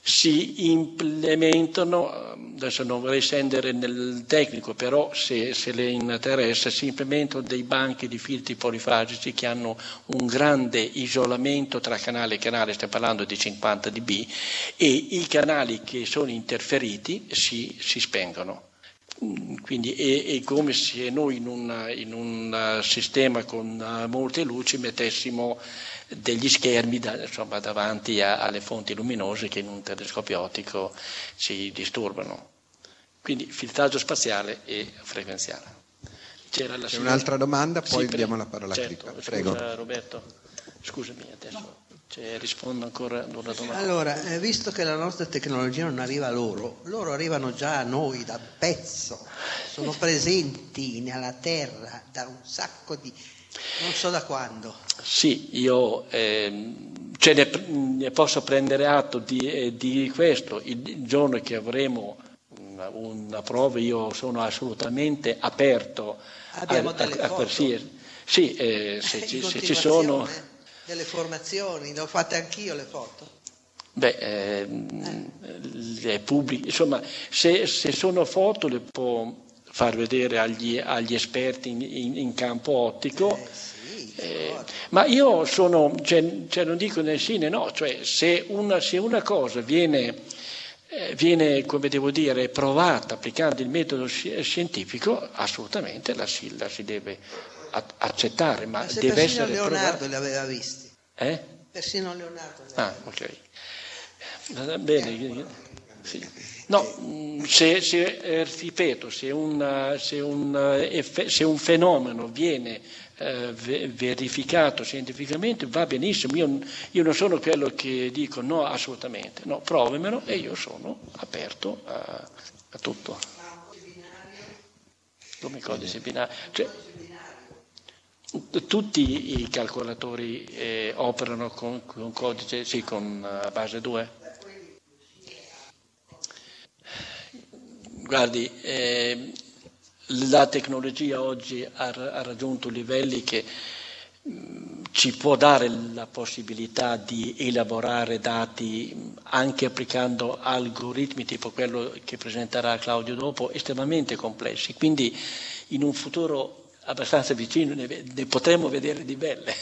si implementano, adesso non vorrei scendere nel tecnico, però se, se le interessa, si implementano dei banchi di filtri polifasici che hanno un grande isolamento tra canale e canale, stiamo parlando di cinquanta decibel, e i canali che sono interferiti si, si spengono. Quindi è, è come se noi in, una, in un sistema con molte luci mettessimo degli schermi da, insomma, davanti a, alle fonti luminose che in un telescopio ottico si disturbano. Quindi filtraggio spaziale e frequenziale. C'era la C'è signora... un'altra domanda, poi sì, diamo la parola certo, a Crippa. Prego. Roberto, scusami adesso. No. Cioè, rispondo ancora ad una domanda. Allora, visto che la nostra tecnologia non arriva a loro, loro arrivano già a noi da pezzo, sono presenti nella Terra da un sacco di... non so da quando. Sì, io eh, cioè ne, ne posso prendere atto di, eh, di questo, il giorno che avremo una, una prova io sono assolutamente aperto. Abbiamo a, delle a, a qualsiasi... Sì, eh, se, ci, se ci sono... delle formazioni, le ho fatte anch'io le foto. Beh, ehm, eh. le pubbliche, insomma, se, se sono foto le può far vedere agli, agli esperti in, in, in campo ottico. Eh, sì, eh, ma io sono, cioè, cioè non dico nel sì né no, cioè se una, se una cosa viene, eh, viene, come devo dire, provata applicando il metodo scientifico, assolutamente la si, la si deve accettare, ma, ma se deve persino essere Leonardo provato. Li aveva visti, eh? Persino Leonardo li aveva visti. Ah, ok. Bene. Sì. No, se, se eh, ripeto, se, una, se, un, eh, se un fenomeno viene eh, verificato scientificamente va benissimo, io, io non sono quello che dico no assolutamente, no, provamelo e io sono aperto a, a tutto. Come codice binario? Cioè, tutti i calcolatori eh, operano con, con codice, sì, con uh, base due? Guardi, eh, la tecnologia oggi ha, ha raggiunto livelli che mh, ci può dare la possibilità di elaborare dati anche applicando algoritmi tipo quello che presenterà Claudio dopo, estremamente complessi. Quindi in un futuro abbastanza vicino, ne, ne potremmo vedere di belle.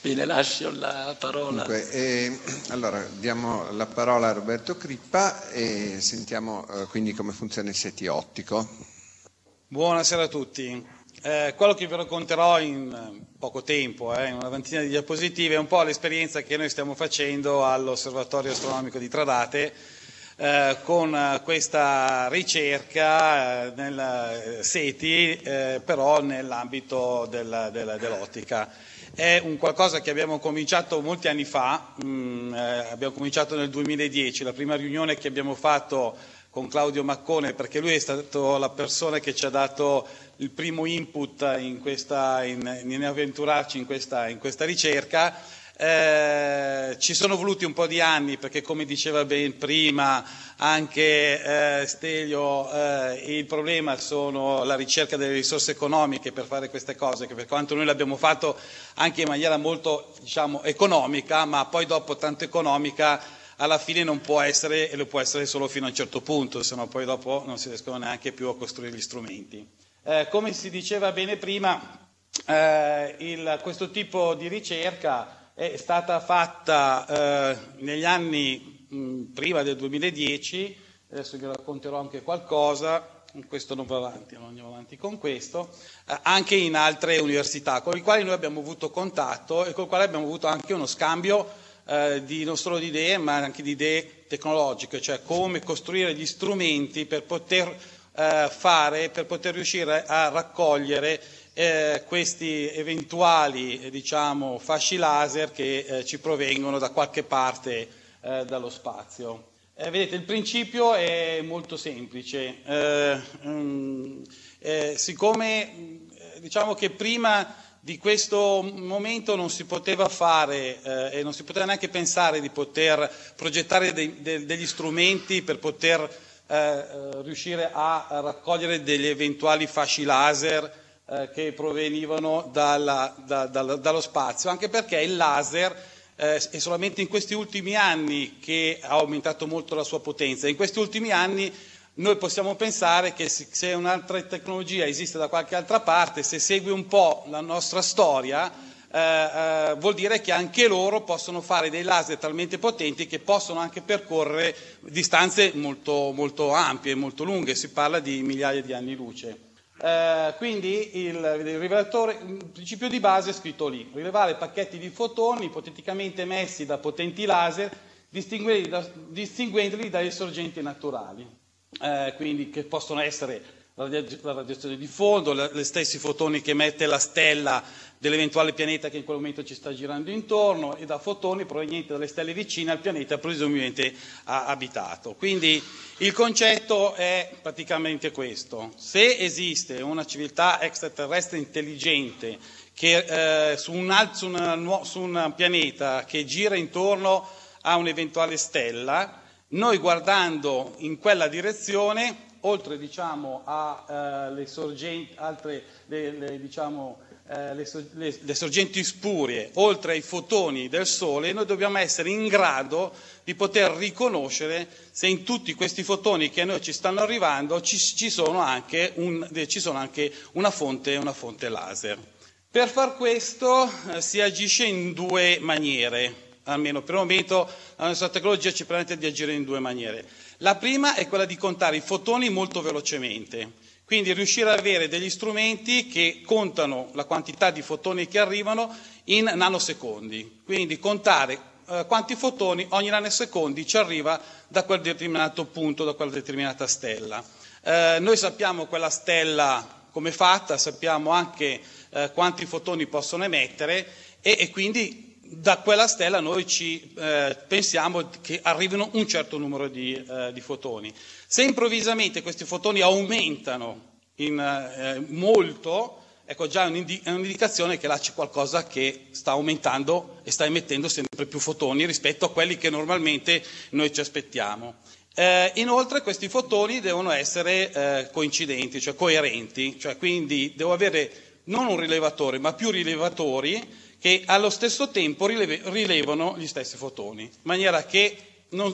Vi ne lascio la parola. Dunque, eh, allora diamo la parola a Roberto Crippa e sentiamo eh, quindi come funziona il SETI ottico. Buonasera a tutti. Eh, quello che vi racconterò in poco tempo, eh, in una ventina di diapositive, è un po' l'esperienza che noi stiamo facendo all'Osservatorio Astronomico di Tradate, Eh, con questa ricerca eh, nel SETI, eh, però nell'ambito della, della, dell'ottica. È un qualcosa che abbiamo cominciato molti anni fa, mh, eh, abbiamo cominciato nel duemiladieci, la prima riunione che abbiamo fatto con Claudio Maccone, perché lui è stato la persona che ci ha dato il primo input in, questa, in, in avventurarci in questa, in questa ricerca. Eh, ci sono voluti un po' di anni perché, come diceva ben prima anche eh, Stelio, eh, il problema sono la ricerca delle risorse economiche per fare queste cose, che per quanto noi l'abbiamo fatto anche in maniera molto, diciamo, economica, ma poi dopo tanto economica alla fine non può essere, e lo può essere solo fino a un certo punto, se no poi dopo non si riescono neanche più a costruire gli strumenti. Eh, come si diceva bene prima, eh, il, questo tipo di ricerca è stata fatta eh, negli anni mh, prima del duemiladieci, adesso vi racconterò anche qualcosa, questo non va avanti, non andiamo avanti con questo, eh, anche in altre università con le quali noi abbiamo avuto contatto e con le quali abbiamo avuto anche uno scambio eh, di, non solo di idee, ma anche di idee tecnologiche, cioè come costruire gli strumenti per poter eh, fare, per poter riuscire a raccogliere Eh, questi eventuali eh, diciamo, fasci laser che eh, ci provengono da qualche parte eh, dallo spazio. Eh, vedete, il principio è molto semplice. Eh, mh, eh, siccome diciamo che prima di questo momento non si poteva fare eh, e non si poteva neanche pensare di poter progettare de- de- degli strumenti per poter eh, riuscire a raccogliere degli eventuali fasci laser che provenivano dalla, da, da, dallo spazio, anche perché il laser Eh, è solamente in questi ultimi anni che ha aumentato molto la sua potenza. In questi ultimi anni noi possiamo pensare che se un'altra tecnologia esiste da qualche altra parte, se segue un po' la nostra storia, eh, eh, vuol dire che anche loro possono fare dei laser talmente potenti che possono anche percorrere distanze molto, molto ampie, molto lunghe, si parla di migliaia di anni luce. Eh, quindi il, il rivelatore, il principio di base è scritto lì: rilevare pacchetti di fotoni ipoteticamente emessi da potenti laser, distinguendoli, da, distinguendoli dalle sorgenti naturali, eh, quindi che possono essere la, radio, la radiazione di fondo, la, le stessi fotoni che emette la stella dell'eventuale pianeta che in quel momento ci sta girando intorno, e da fotoni provenienti dalle stelle vicine al pianeta presumibilmente abitato. Quindi il concetto è praticamente questo: se esiste una civiltà extraterrestre intelligente che eh, su, un, su, una, su un pianeta che gira intorno a un'eventuale stella, noi guardando in quella direzione, oltre diciamo a eh, le sorgenti, altre le, le, diciamo Eh, le, le, le sorgenti spurie, oltre ai fotoni del Sole, noi dobbiamo essere in grado di poter riconoscere se in tutti questi fotoni che a noi ci stanno arrivando ci, ci, sono, anche un, ci sono anche una fonte, una fonte laser. Per far questo eh, si agisce in due maniere, almeno per il momento la nostra tecnologia ci permette di agire in due maniere. La prima è quella di contare i fotoni molto velocemente. Quindi riuscire ad avere degli strumenti che contano la quantità di fotoni che arrivano in nanosecondi, quindi contare eh, quanti fotoni ogni nanosecondo ci arriva da quel determinato punto, da quella determinata stella. Eh, noi sappiamo quella stella come è fatta, sappiamo anche eh, quanti fotoni possono emettere e, e quindi da quella stella noi ci eh, pensiamo che arrivino un certo numero di, eh, di fotoni. Se improvvisamente questi fotoni aumentano in, eh, molto, ecco già è un'indicazione che là c'è qualcosa che sta aumentando e sta emettendo sempre più fotoni rispetto a quelli che normalmente noi ci aspettiamo. Eh, inoltre questi fotoni devono essere eh, coincidenti, cioè coerenti, cioè quindi devo avere non un rilevatore ma più rilevatori che allo stesso tempo rileve, rilevano gli stessi fotoni, in maniera che non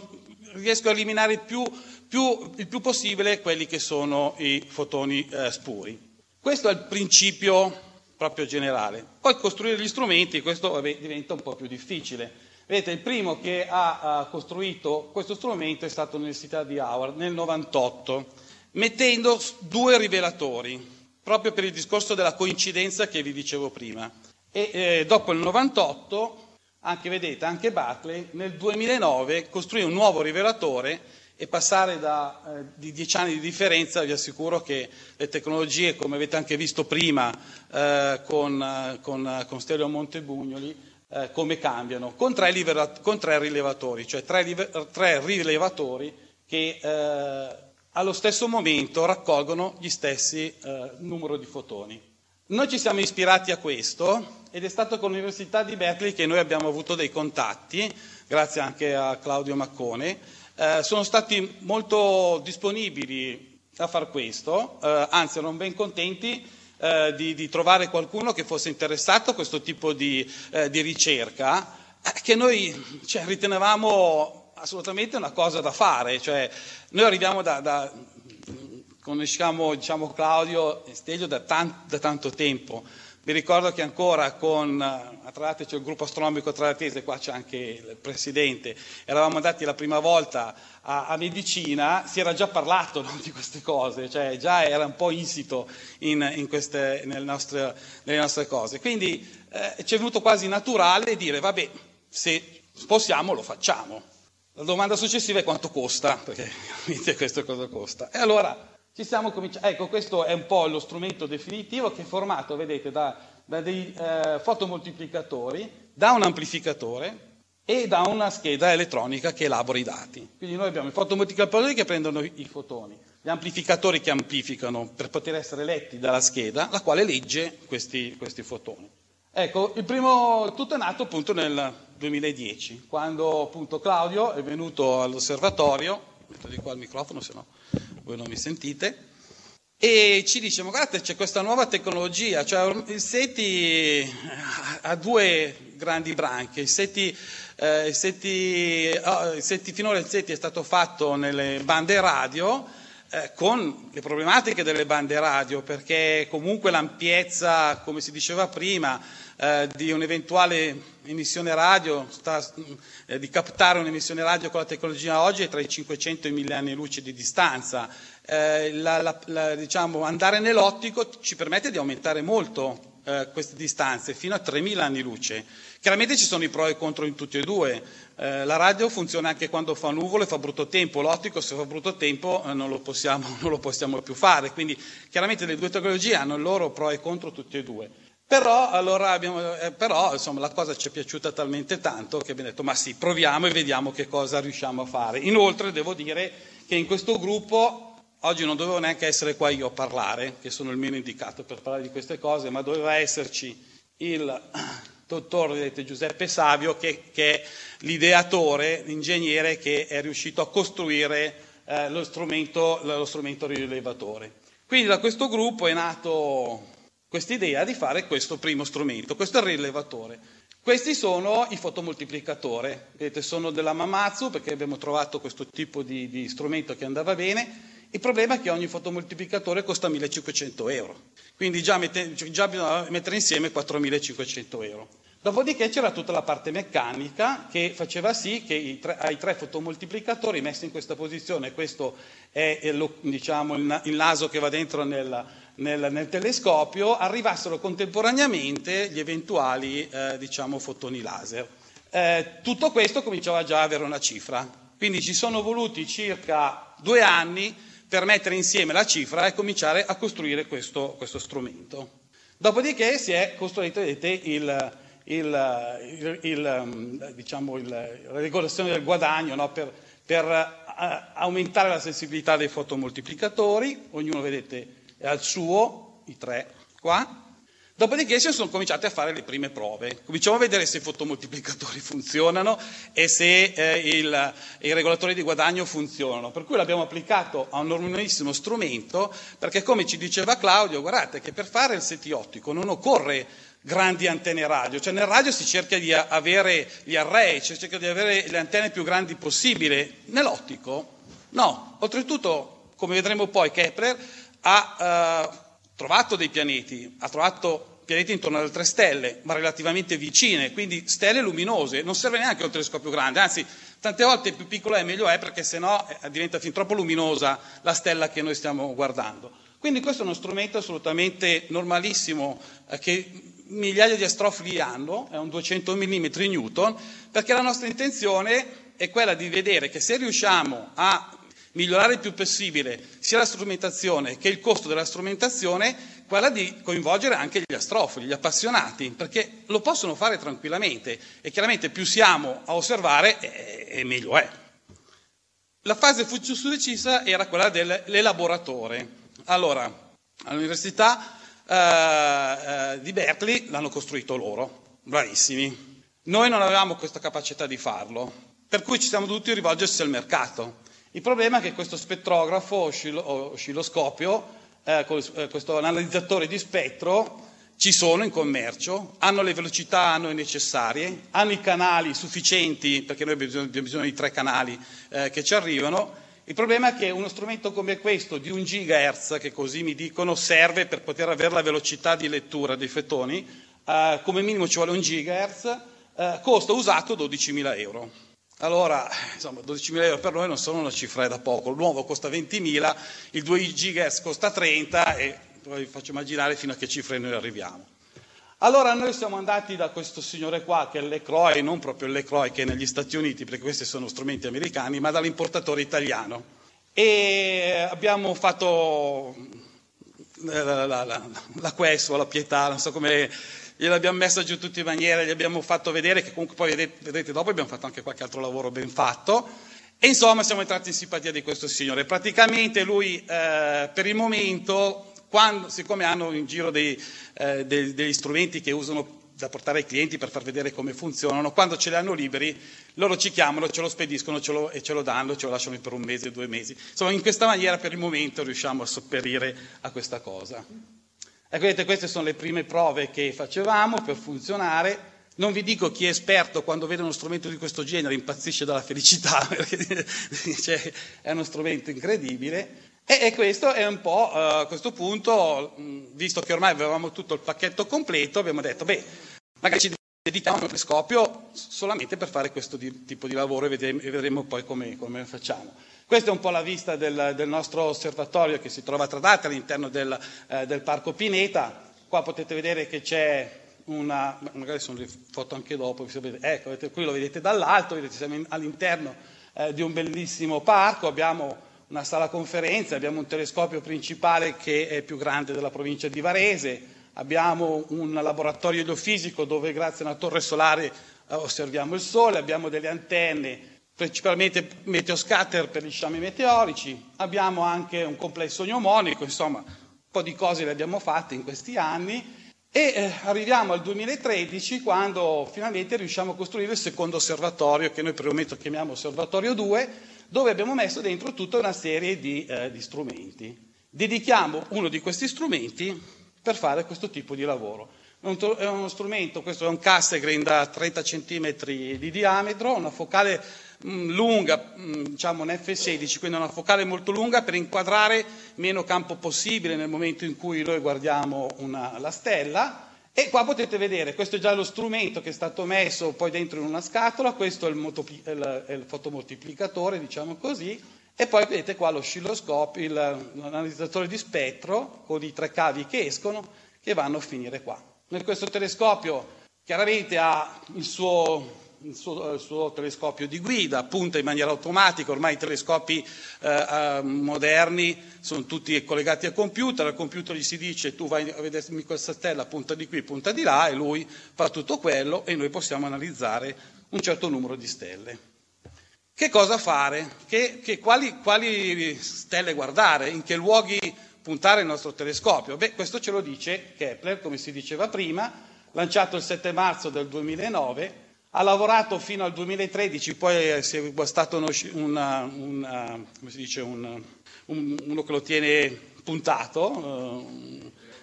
riesco a eliminare più, più, il più possibile quelli che sono i fotoni eh, spuri. Questo è il principio proprio generale. Poi costruire gli strumenti, questo vabbè, diventa un po' più difficile. Vedete, il primo che ha, ha costruito questo strumento è stata l'Università di Howard nel novantotto, mettendo due rivelatori, proprio per il discorso della coincidenza che vi dicevo prima. E eh, dopo il novantotto, anche vedete, anche Berkeley nel duemilanove costruì un nuovo rivelatore, e passare da eh, di dieci anni di differenza vi assicuro che le tecnologie, come avete anche visto prima eh, con, eh, con, con Stelio Montebugnoli, eh, come cambiano, con tre, livellat- con tre rilevatori, cioè tre, live- tre rilevatori che eh, allo stesso momento raccolgono gli stessi eh, numero di fotoni. Noi ci siamo ispirati a questo ed è stato con l'Università di Berkeley che noi abbiamo avuto dei contatti, grazie anche a Claudio Maccone. Eh, sono stati molto disponibili a far questo, eh, anzi erano ben contenti eh, di, di trovare qualcuno che fosse interessato a questo tipo di, eh, di ricerca, eh, che noi cioè, ritenevamo assolutamente una cosa da fare. Cioè, noi arriviamo da... da Conosciamo diciamo, Claudio e Stelio da, tan- da tanto tempo. Mi ricordo che ancora con, a Tradate c'è il gruppo astronomico tradatese, qua c'è anche il presidente, eravamo andati la prima volta a, a Medicina, si era già parlato no, di queste cose, cioè già era un po' insito in, in queste, nel nostre, nelle nostre cose. Quindi eh, ci è venuto quasi naturale dire vabbè, se possiamo lo facciamo. La domanda successiva è quanto costa, perché ovviamente questo cosa costa. E allora... Ci siamo cominciati. Ecco, questo è un po' lo strumento definitivo che è formato, vedete, da, da dei eh, fotomoltiplicatori, da un amplificatore e da una scheda elettronica che elabora i dati. Quindi noi abbiamo i fotomoltiplicatori che prendono i fotoni, gli amplificatori che amplificano per poter essere letti dalla scheda, la quale legge questi, questi fotoni. Ecco, il primo tutto è nato appunto nel duemiladieci, quando appunto Claudio è venuto all'osservatorio, metto di qua il microfono se no... voi non mi sentite, e ci dice: ma guardate, c'è questa nuova tecnologia. Cioè, il SETI ha due grandi branche. Il SETI, eh, il SETI, oh, il SETI finora il SETI è stato fatto nelle bande radio, eh, con le problematiche delle bande radio, perché comunque l'ampiezza, come si diceva prima, eh, di un'eventuale emissione radio, sta, eh, di captare un'emissione radio con la tecnologia oggi è tra i cinquecento e i mille anni luce di distanza. Eh, la, la, la, diciamo, andare nell'ottico ci permette di aumentare molto eh, queste distanze, fino a tremila anni luce. Chiaramente ci sono i pro e i contro in tutti e due. Eh, la radio funziona anche quando fa nuvole, fa brutto tempo. L'ottico, se fa brutto tempo, eh, non lo possiamo, non lo possiamo più fare. Quindi chiaramente le due tecnologie hanno il loro pro e contro, tutti e due. Però, allora abbiamo, eh, però insomma, la cosa ci è piaciuta talmente tanto che abbiamo detto: ma sì, proviamo e vediamo che cosa riusciamo a fare. Inoltre devo dire che in questo gruppo oggi non dovevo neanche essere qua io a parlare, che sono il meno indicato per parlare di queste cose, ma doveva esserci il dottor Giuseppe Savio, che, che è l'ideatore, l'ingegnere che è riuscito a costruire eh, lo strumento, lo strumento rilevatore. Quindi da questo gruppo è nato quest'idea di fare questo primo strumento, questo è il rilevatore. Questi sono i fotomoltiplicatore, vedete, sono della Mamazzu, perché abbiamo trovato questo tipo di, di strumento che andava bene. Il problema è che ogni fotomoltiplicatore costa millecinquecento euro, quindi già, mette, già bisogna mettere insieme quattromilacinquecento euro. Dopodiché c'era tutta la parte meccanica che faceva sì che i tre, ai tre fotomoltiplicatori messi in questa posizione, questo è il, diciamo, il naso che va dentro nel, nel, nel telescopio, arrivassero contemporaneamente gli eventuali eh, diciamo, fotoni laser. Eh, tutto questo cominciava già a avere una cifra, quindi ci sono voluti circa due anni per mettere insieme la cifra e cominciare a costruire questo, questo strumento. Dopodiché si è costruito, vedete, il, il, il, il, diciamo, il, la regolazione del guadagno, no? per, per uh, aumentare la sensibilità dei fotomoltiplicatori, ognuno, vedete, è al suo, i tre qua. Dopodiché si sono cominciate a fare le prime prove, cominciamo a vedere se i fotomoltiplicatori funzionano e se eh, il, i regolatori di guadagno funzionano, per cui l'abbiamo applicato a un normalissimo strumento, perché come ci diceva Claudio, guardate che per fare il SETI ottico non occorre grandi antenne radio, cioè nel radio si cerca di avere gli array, si cerca di avere le antenne più grandi possibile, nell'ottico no, oltretutto come vedremo poi Kepler ha eh, trovato dei pianeti, ha trovato pianeti intorno alle tre stelle, ma relativamente vicine, quindi stelle luminose, non serve neanche un telescopio grande, anzi tante volte più piccola è meglio è, perché sennò diventa fin troppo luminosa la stella che noi stiamo guardando. Quindi questo è uno strumento assolutamente normalissimo, eh, che migliaia di astrofili hanno, è un duecento millimetri newton, perché la nostra intenzione è quella di vedere che se riusciamo a migliorare il più possibile sia la strumentazione che il costo della strumentazione, quella di coinvolgere anche gli astrofili, gli appassionati, perché lo possono fare tranquillamente e chiaramente più siamo a osservare e, e meglio è. La fase fu decisa era quella dell'elaboratore. Allora, all'università eh, eh, di Berkeley l'hanno costruito loro, bravissimi. Noi non avevamo questa capacità di farlo, per cui ci siamo dovuti rivolgersi al mercato. Il problema è che questo spettrografo o oscilloscopio, eh, questo analizzatore di spettro, ci sono in commercio, hanno le velocità a noi necessarie, hanno i canali sufficienti, perché noi abbiamo bisogno di tre canali eh, che ci arrivano. Il problema è che uno strumento come questo, di un gigahertz, che così mi dicono serve per poter avere la velocità di lettura dei fotoni, eh, come minimo ci vuole un gigahertz, eh, costa usato dodicimila euro. Allora, insomma, dodicimila euro per noi non sono una cifra da poco, il nuovo costa ventimila, il due gigahertz costa trenta e vi faccio immaginare fino a che cifre noi arriviamo. Allora noi siamo andati da questo signore qua che è LeCroy, non proprio il LeCroy che è negli Stati Uniti, perché questi sono strumenti americani, ma dall'importatore italiano, e abbiamo fatto la, la, la, la, la questua, la pietà, non so come... Gliel'abbiamo messa giù in tutte le maniere, gli abbiamo fatto vedere che comunque poi vedete, vedete dopo abbiamo fatto anche qualche altro lavoro ben fatto e insomma siamo entrati in simpatia di questo signore. Praticamente lui eh, per il momento, quando, siccome hanno in giro dei, eh, dei, degli strumenti che usano da portare ai clienti per far vedere come funzionano. Quando ce li hanno liberi, loro ci chiamano, ce lo spediscono ce lo, e ce lo danno, ce lo lasciano per un mese, due mesi. Insomma, in questa maniera per il momento riusciamo a sopperire a questa cosa. Ecco, vedete, queste sono le prime prove che facevamo per funzionare. Non vi dico chi è esperto quando vede uno strumento di questo genere impazzisce dalla felicità, perché cioè, è uno strumento incredibile. E questo è un po', a questo punto, visto che ormai avevamo tutto il pacchetto completo, abbiamo detto, beh, magari ci dedichiamo al telescopio solamente per fare questo di, tipo di lavoro e vedremo poi come, come facciamo. Questa è un po' la vista del, del nostro osservatorio che si trova a Tradate all'interno del, eh, del Parco Pineta. Qua potete vedere che c'è una, magari sono le foto anche dopo, ecco, qui lo vedete dall'alto, vedete, siamo all'interno eh, di un bellissimo parco, abbiamo una sala conferenze, abbiamo un telescopio principale che è più grande della provincia di Varese, abbiamo un laboratorio geofisico dove grazie a una torre solare osserviamo il Sole, abbiamo delle antenne, principalmente meteoscatter per gli sciami meteorici, abbiamo anche un complesso gnomonico, insomma un po' di cose le abbiamo fatte in questi anni e eh, arriviamo al duemilatredici quando finalmente riusciamo a costruire il secondo osservatorio che noi per il momento chiamiamo Osservatorio due, dove abbiamo messo dentro tutta una serie di, eh, di strumenti. Dedichiamo uno di questi strumenti per fare questo tipo di lavoro. È uno strumento, questo è un Cassegrain da trenta centimetri di diametro, una focale mh, lunga, mh, diciamo un effe sedici, quindi una focale molto lunga per inquadrare meno campo possibile nel momento in cui noi guardiamo una, la stella. E qua potete vedere, questo è già lo strumento che è stato messo poi dentro in una scatola, questo è il, motopli- il, il fotomoltiplicatore, diciamo così, e poi vedete qua l'oscilloscopio, l'analizzatore di spettro con i tre cavi che escono, che vanno a finire qua. Questo telescopio chiaramente ha il suo... Il suo, il suo telescopio di guida, appunta in maniera automatica, ormai i telescopi eh, moderni sono tutti collegati al computer, al computer gli si dice tu vai a vedermi questa stella, punta di qui, punta di là e lui fa tutto quello e noi possiamo analizzare un certo numero di stelle. Che cosa fare? Che, che quali, quali stelle guardare? In che luoghi puntare il nostro telescopio? Beh, questo ce lo dice Kepler, come si diceva prima, lanciato il sette marzo del duemilanove, ha lavorato fino al duemilatredici, poi si è guastato uno, una, una, come si dice, un, un, uno che lo tiene puntato,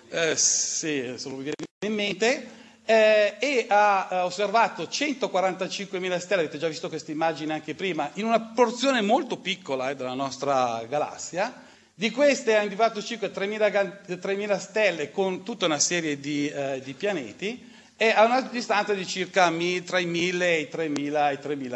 eh, sì, se lo viene in mente, eh, e ha osservato centoquarantacinquemila stelle, avete già visto queste immagini anche prima, in una porzione molto piccola eh, della nostra galassia. Di queste ha individuato circa tremila stelle con tutta una serie di, eh, di pianeti, e a una distanza di circa tra i mille e i tremila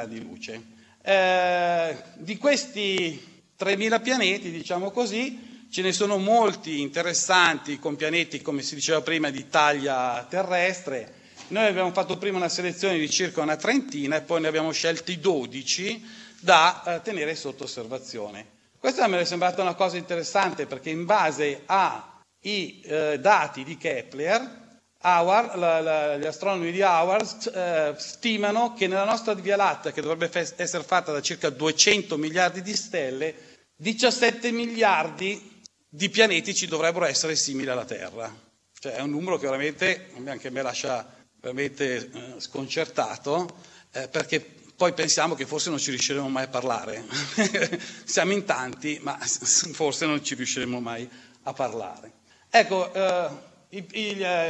anni luce. Eh, di questi tremila pianeti, diciamo così, ce ne sono molti interessanti con pianeti, come si diceva prima, di taglia terrestre. Noi abbiamo fatto prima una selezione di circa una trentina e poi ne abbiamo scelti dodici da eh, tenere sotto osservazione. Questa mi è sembrata una cosa interessante perché in base ai eh, dati di Kepler, Howard, la, la, gli astronomi di Howard eh, stimano che nella nostra Via Lattea, che dovrebbe f- essere fatta da circa duecento miliardi di stelle, diciassette miliardi di pianeti ci dovrebbero essere simili alla Terra. Cioè è un numero che veramente anche a me lascia veramente eh, sconcertato, eh, perché poi pensiamo che forse non ci riusciremo mai a parlare. Siamo in tanti, ma forse non ci riusciremo mai a parlare. Ecco, eh,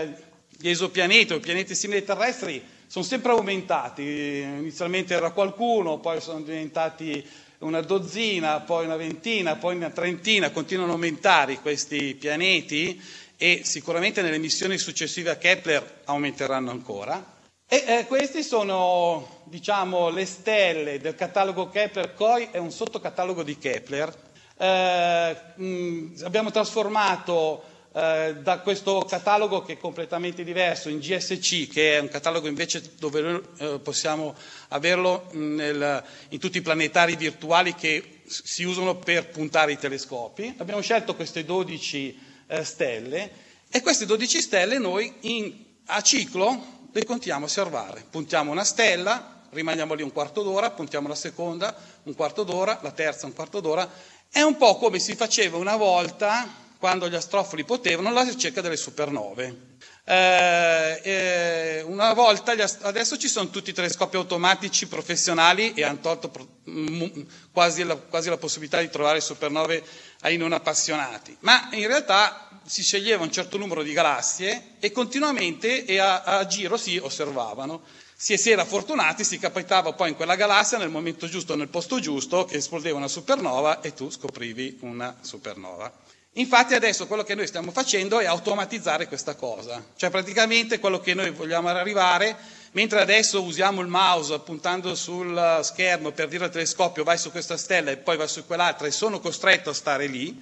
gli esopianeti o i pianeti simili ai terrestri sono sempre aumentati, inizialmente era qualcuno, poi sono diventati una dozzina, poi una ventina, poi una trentina, continuano ad aumentare questi pianeti e sicuramente nelle missioni successive a Kepler aumenteranno ancora. E eh, queste sono, diciamo, le stelle del catalogo Kepler. Koi è un sottocatalogo di Kepler. Eh, mh, abbiamo trasformato da questo catalogo che è completamente diverso in G S C, che è un catalogo invece dove eh, possiamo averlo nel, in tutti i planetari virtuali che si usano per puntare i telescopi. Abbiamo scelto queste dodici eh, stelle e queste dodici stelle noi in, a ciclo le continuiamo a osservare. Puntiamo una stella, rimaniamo lì un quarto d'ora, puntiamo la seconda un quarto d'ora, la terza un quarto d'ora. È un po' come si faceva una volta quando gli astrofili potevano, la ricerca delle supernove. Eh, eh, una volta, adesso ci sono tutti i telescopi automatici professionali e hanno tolto pro, mh, quasi, la, quasi la possibilità di trovare supernove ai non appassionati, ma in realtà si sceglieva un certo numero di galassie e continuamente e a, a giro si osservavano. Se si era fortunati si capitava poi in quella galassia nel momento giusto, nel posto giusto, che esplodeva una supernova e tu scoprivi una supernova. Infatti adesso quello che noi stiamo facendo è automatizzare questa cosa, cioè praticamente quello che noi vogliamo arrivare, mentre adesso usiamo il mouse puntando sul schermo per dire al telescopio vai su questa stella e poi vai su quell'altra e sono costretto a stare lì,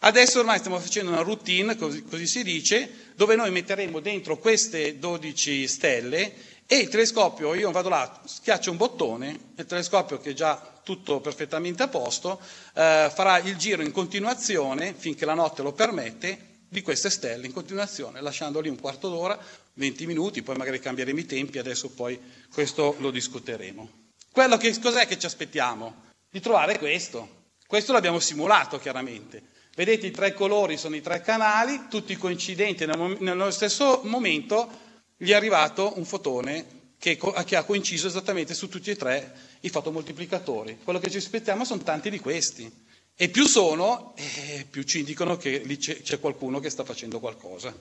adesso ormai stiamo facendo una routine, così, così si dice, dove noi metteremo dentro queste dodici stelle e il telescopio, io vado là, schiaccio un bottone, il telescopio che è già tutto perfettamente a posto, eh, farà il giro in continuazione, finché la notte lo permette, di queste stelle in continuazione, lasciando lì un quarto d'ora, venti minuti, poi magari cambieremo i tempi, adesso poi questo lo discuteremo. Quello che cos'è che ci aspettiamo? Di trovare questo. Questo l'abbiamo simulato chiaramente. Vedete i tre colori sono i tre canali, tutti coincidenti nel mom- nello stesso momento gli è arrivato un fotone che, co- che ha coinciso esattamente su tutti e tre i fotomoltiplicatori. Quello che ci aspettiamo sono tanti di questi e più sono, eh, più ci indicano che lì c'è, c'è qualcuno che sta facendo qualcosa.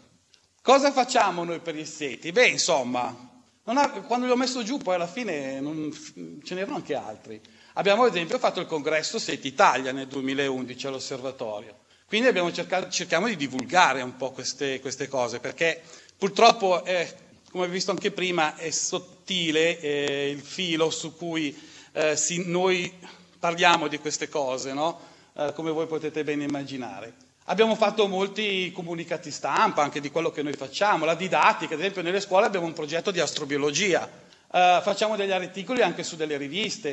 Cosa facciamo noi per gli SETI? Beh, insomma, non ha, quando li ho messo giù poi alla fine non, ce n'erano anche altri. Abbiamo ad esempio fatto il congresso SETI Italia nel duemilaundici all'osservatorio, quindi abbiamo cercato, cerchiamo di divulgare un po' queste, queste cose, perché purtroppo, eh, come vi ho visto anche prima, è sottile eh, il filo su cui Eh, sì, noi parliamo di queste cose, no? eh, come voi potete ben immaginare. Abbiamo fatto molti comunicati stampa anche di quello che noi facciamo, la didattica, ad esempio nelle scuole abbiamo un progetto di astrobiologia, eh, facciamo degli articoli anche su delle riviste,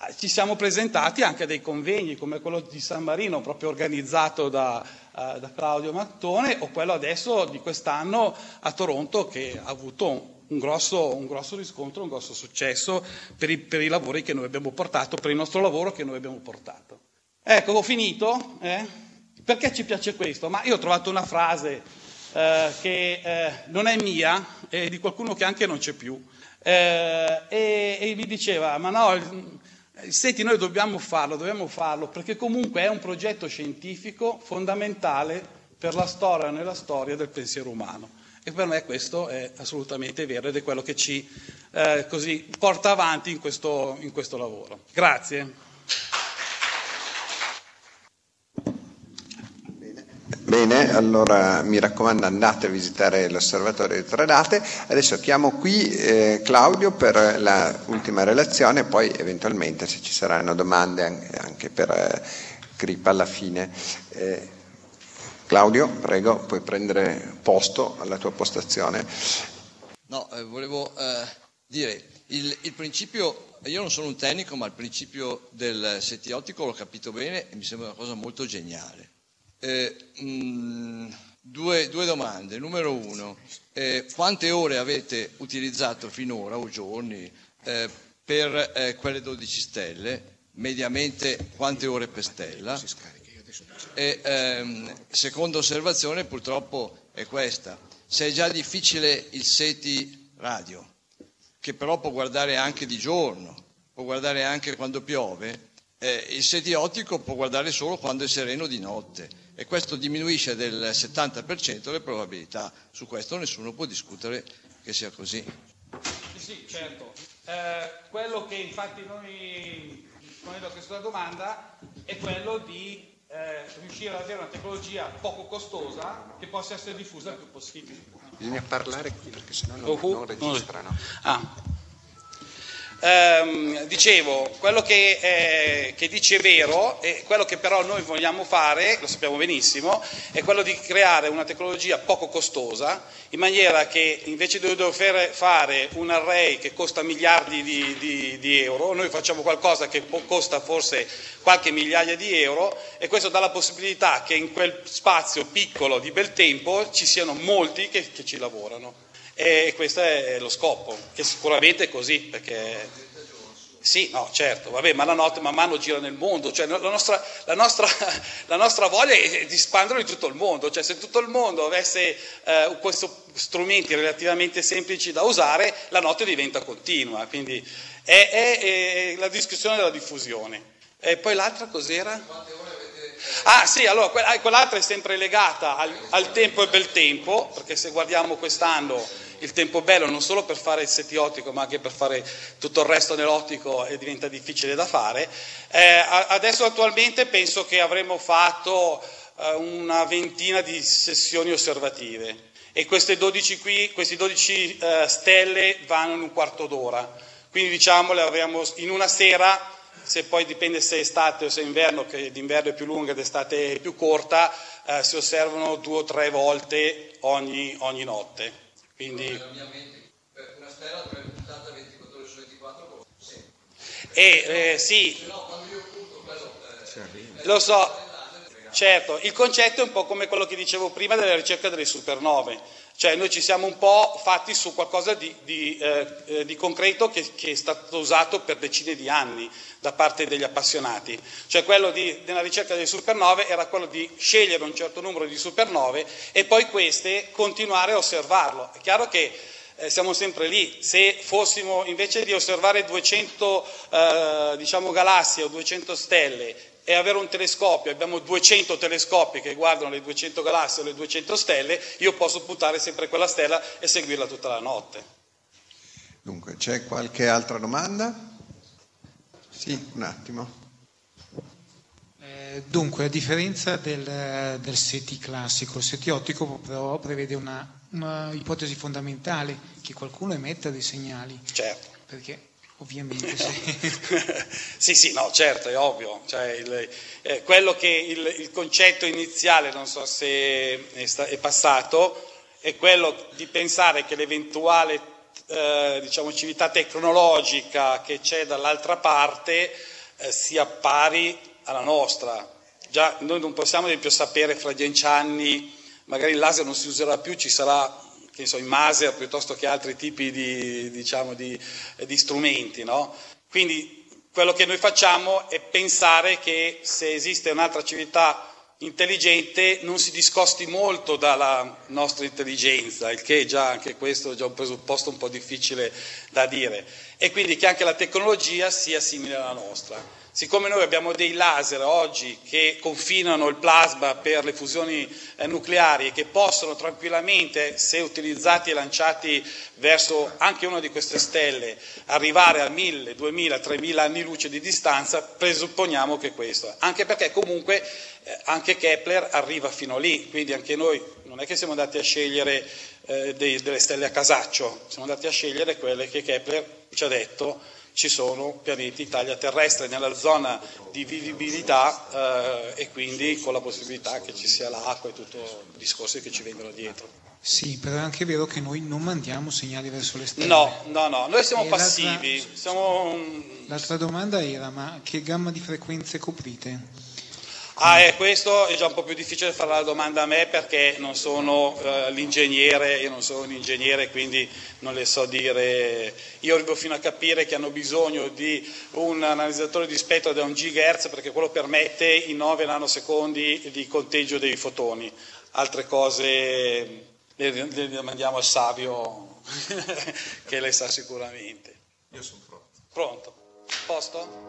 eh, ci siamo presentati anche a dei convegni come quello di San Marino proprio organizzato da, eh, da Claudio Maccone o quello adesso di quest'anno a Toronto che ha avuto un Un grosso, un grosso riscontro, un grosso successo per i, per i lavori che noi abbiamo portato, per il nostro lavoro che noi abbiamo portato. Ecco, ho finito. Eh? Perché ci piace questo? Ma io ho trovato una frase eh, che eh, non è mia, è di qualcuno che anche non c'è più, eh, e, e mi diceva, ma no, il, il SETI noi dobbiamo farlo, dobbiamo farlo, perché comunque è un progetto scientifico fondamentale per la storia, nella storia del pensiero umano. E per me questo è assolutamente vero ed è quello che ci eh, così porta avanti in questo, in questo lavoro. Grazie. Bene. Bene, allora mi raccomando andate a visitare l'osservatorio di Tradate. Adesso chiamo qui eh, Claudio per la ultima relazione, poi eventualmente se ci saranno domande anche per eh, Crippa alla fine. Eh, Claudio, prego, puoi prendere posto alla tua postazione. No, eh, volevo eh, dire, il, il principio, io non sono un tecnico, ma il principio del SETI ottico l'ho capito bene e mi sembra una cosa molto geniale. Eh, mh, due, due domande. Numero uno, eh, quante ore avete utilizzato finora, o giorni, eh, per eh, quelle dodici stelle? Mediamente quante ore per stella? E, ehm, seconda osservazione purtroppo è questa: se è già difficile il SETI radio, che però può guardare anche di giorno, può guardare anche quando piove, eh, il SETI ottico può guardare solo quando è sereno di notte e questo diminuisce del settanta per cento le probabilità. Su questo nessuno può discutere che sia così. Sì, certo. Eh, quello che infatti noi ponendo a questa domanda è quello di Eh, riuscire ad avere una tecnologia poco costosa che possa essere diffusa il più possibile. Bisogna parlare qui perché sennò non, uh-huh. non registrano. Ah. Ehm, dicevo, quello che, eh, che dice è vero, e quello che però noi vogliamo fare, lo sappiamo benissimo, è quello di creare una tecnologia poco costosa in maniera che invece di dover fare un array che costa miliardi di, di, di euro, noi facciamo qualcosa che po- costa forse qualche migliaia di euro e questo dà la possibilità che in quel spazio piccolo di bel tempo ci siano molti che, che ci lavorano e questo è lo scopo, che sicuramente è così perché Sì, no, certo, vabbè, ma la notte man mano gira nel mondo, cioè la nostra, la nostra, la nostra voglia è di espanderlo in tutto il mondo, cioè se tutto il mondo avesse eh, questi strumenti relativamente semplici da usare, la notte diventa continua, quindi è, è, è la discussione della diffusione. E poi l'altra cos'era? Ah sì, allora quell'altra è sempre legata al, al tempo e bel tempo, perché se guardiamo quest'anno il tempo bello non solo per fare il SETI ottico ma anche per fare tutto il resto nell'ottico e diventa difficile da fare. Eh, adesso attualmente penso che avremmo fatto eh, una ventina di sessioni osservative e queste dodici qui, questi dodici eh, stelle vanno in un quarto d'ora, quindi diciamo le avremo in una sera, se poi dipende se è estate o se è inverno, che d'inverno è più lunga ed estate è più corta, eh, si osservano due o tre volte ogni, ogni notte. Quindi una stella dovrebbe puntata ventiquattro ore su ventiquattro come sempre. Eh, eh, sì. Se no, quando io punto quello eh, lo so. Certo, il concetto è un po' come quello che dicevo prima della ricerca delle supernove, cioè noi ci siamo un po' fatti su qualcosa di, di, eh, di concreto che, che è stato usato per decine di anni da parte degli appassionati, cioè quello di, della ricerca delle supernove era quello di scegliere un certo numero di supernove e poi queste continuare a osservarlo. È chiaro che eh, siamo sempre lì, se fossimo invece di osservare duecento eh, diciamo galassie o duecento stelle e avere un telescopio, abbiamo duecento telescopi che guardano le duecento galassie o le duecento stelle, io posso puntare sempre quella stella e seguirla tutta la notte. Dunque, c'è qualche altra domanda? Sì, un attimo. Eh, dunque, a differenza del, del SETI classico, il SETI ottico però prevede una, una ipotesi fondamentale, che qualcuno emetta dei segnali. Certo. Perché... Ovviamente sì. Sì, sì, no, certo, è ovvio. Cioè, il, eh, quello che il, il concetto iniziale, non so se è, sta, è passato, è quello di pensare che l'eventuale eh, diciamo, civiltà tecnologica che c'è dall'altra parte eh, sia pari alla nostra. Già, noi non possiamo, ad esempio, sapere fra dieci anni, magari il laser non si userà più, ci sarà... che so, i maser piuttosto che altri tipi di, diciamo, di, di strumenti, no? Quindi quello che noi facciamo è pensare che se esiste un'altra civiltà intelligente non si discosti molto dalla nostra intelligenza, il che già anche questo è già un presupposto un po' difficile da dire, e quindi che anche la tecnologia sia simile alla nostra. Siccome noi abbiamo dei laser oggi che confinano il plasma per le fusioni nucleari e che possono tranquillamente, se utilizzati e lanciati verso anche una di queste stelle, arrivare a mille, duemila, tremila anni luce di distanza, presupponiamo che questo, anche perché comunque anche Kepler arriva fino lì, quindi anche noi non è che siamo andati a scegliere eh, dei, delle stelle a casaccio, siamo andati a scegliere quelle che Kepler ci ha detto. Ci sono pianeti in taglia terrestre nella zona di vivibilità eh, e quindi con la possibilità che ci sia l'acqua e tutto i discorsi che ci vengono dietro. Sì, però è anche vero che noi non mandiamo segnali verso le stelle. No, no, no, noi siamo e passivi. L'altra, siamo... l'altra domanda era, ma che gamma di frequenze coprite? Ah, eh, questo è già un po' più difficile fare la domanda a me perché non sono eh, l'ingegnere, io non sono un ingegnere, quindi non le so dire. Io arrivo fino a capire che hanno bisogno di un analizzatore di spettro da un gigahertz perché quello permette i nove nanosecondi di conteggio dei fotoni. Altre cose le, le mandiamo al savio che le sa sicuramente. Io sono pronto. Pronto? Posto?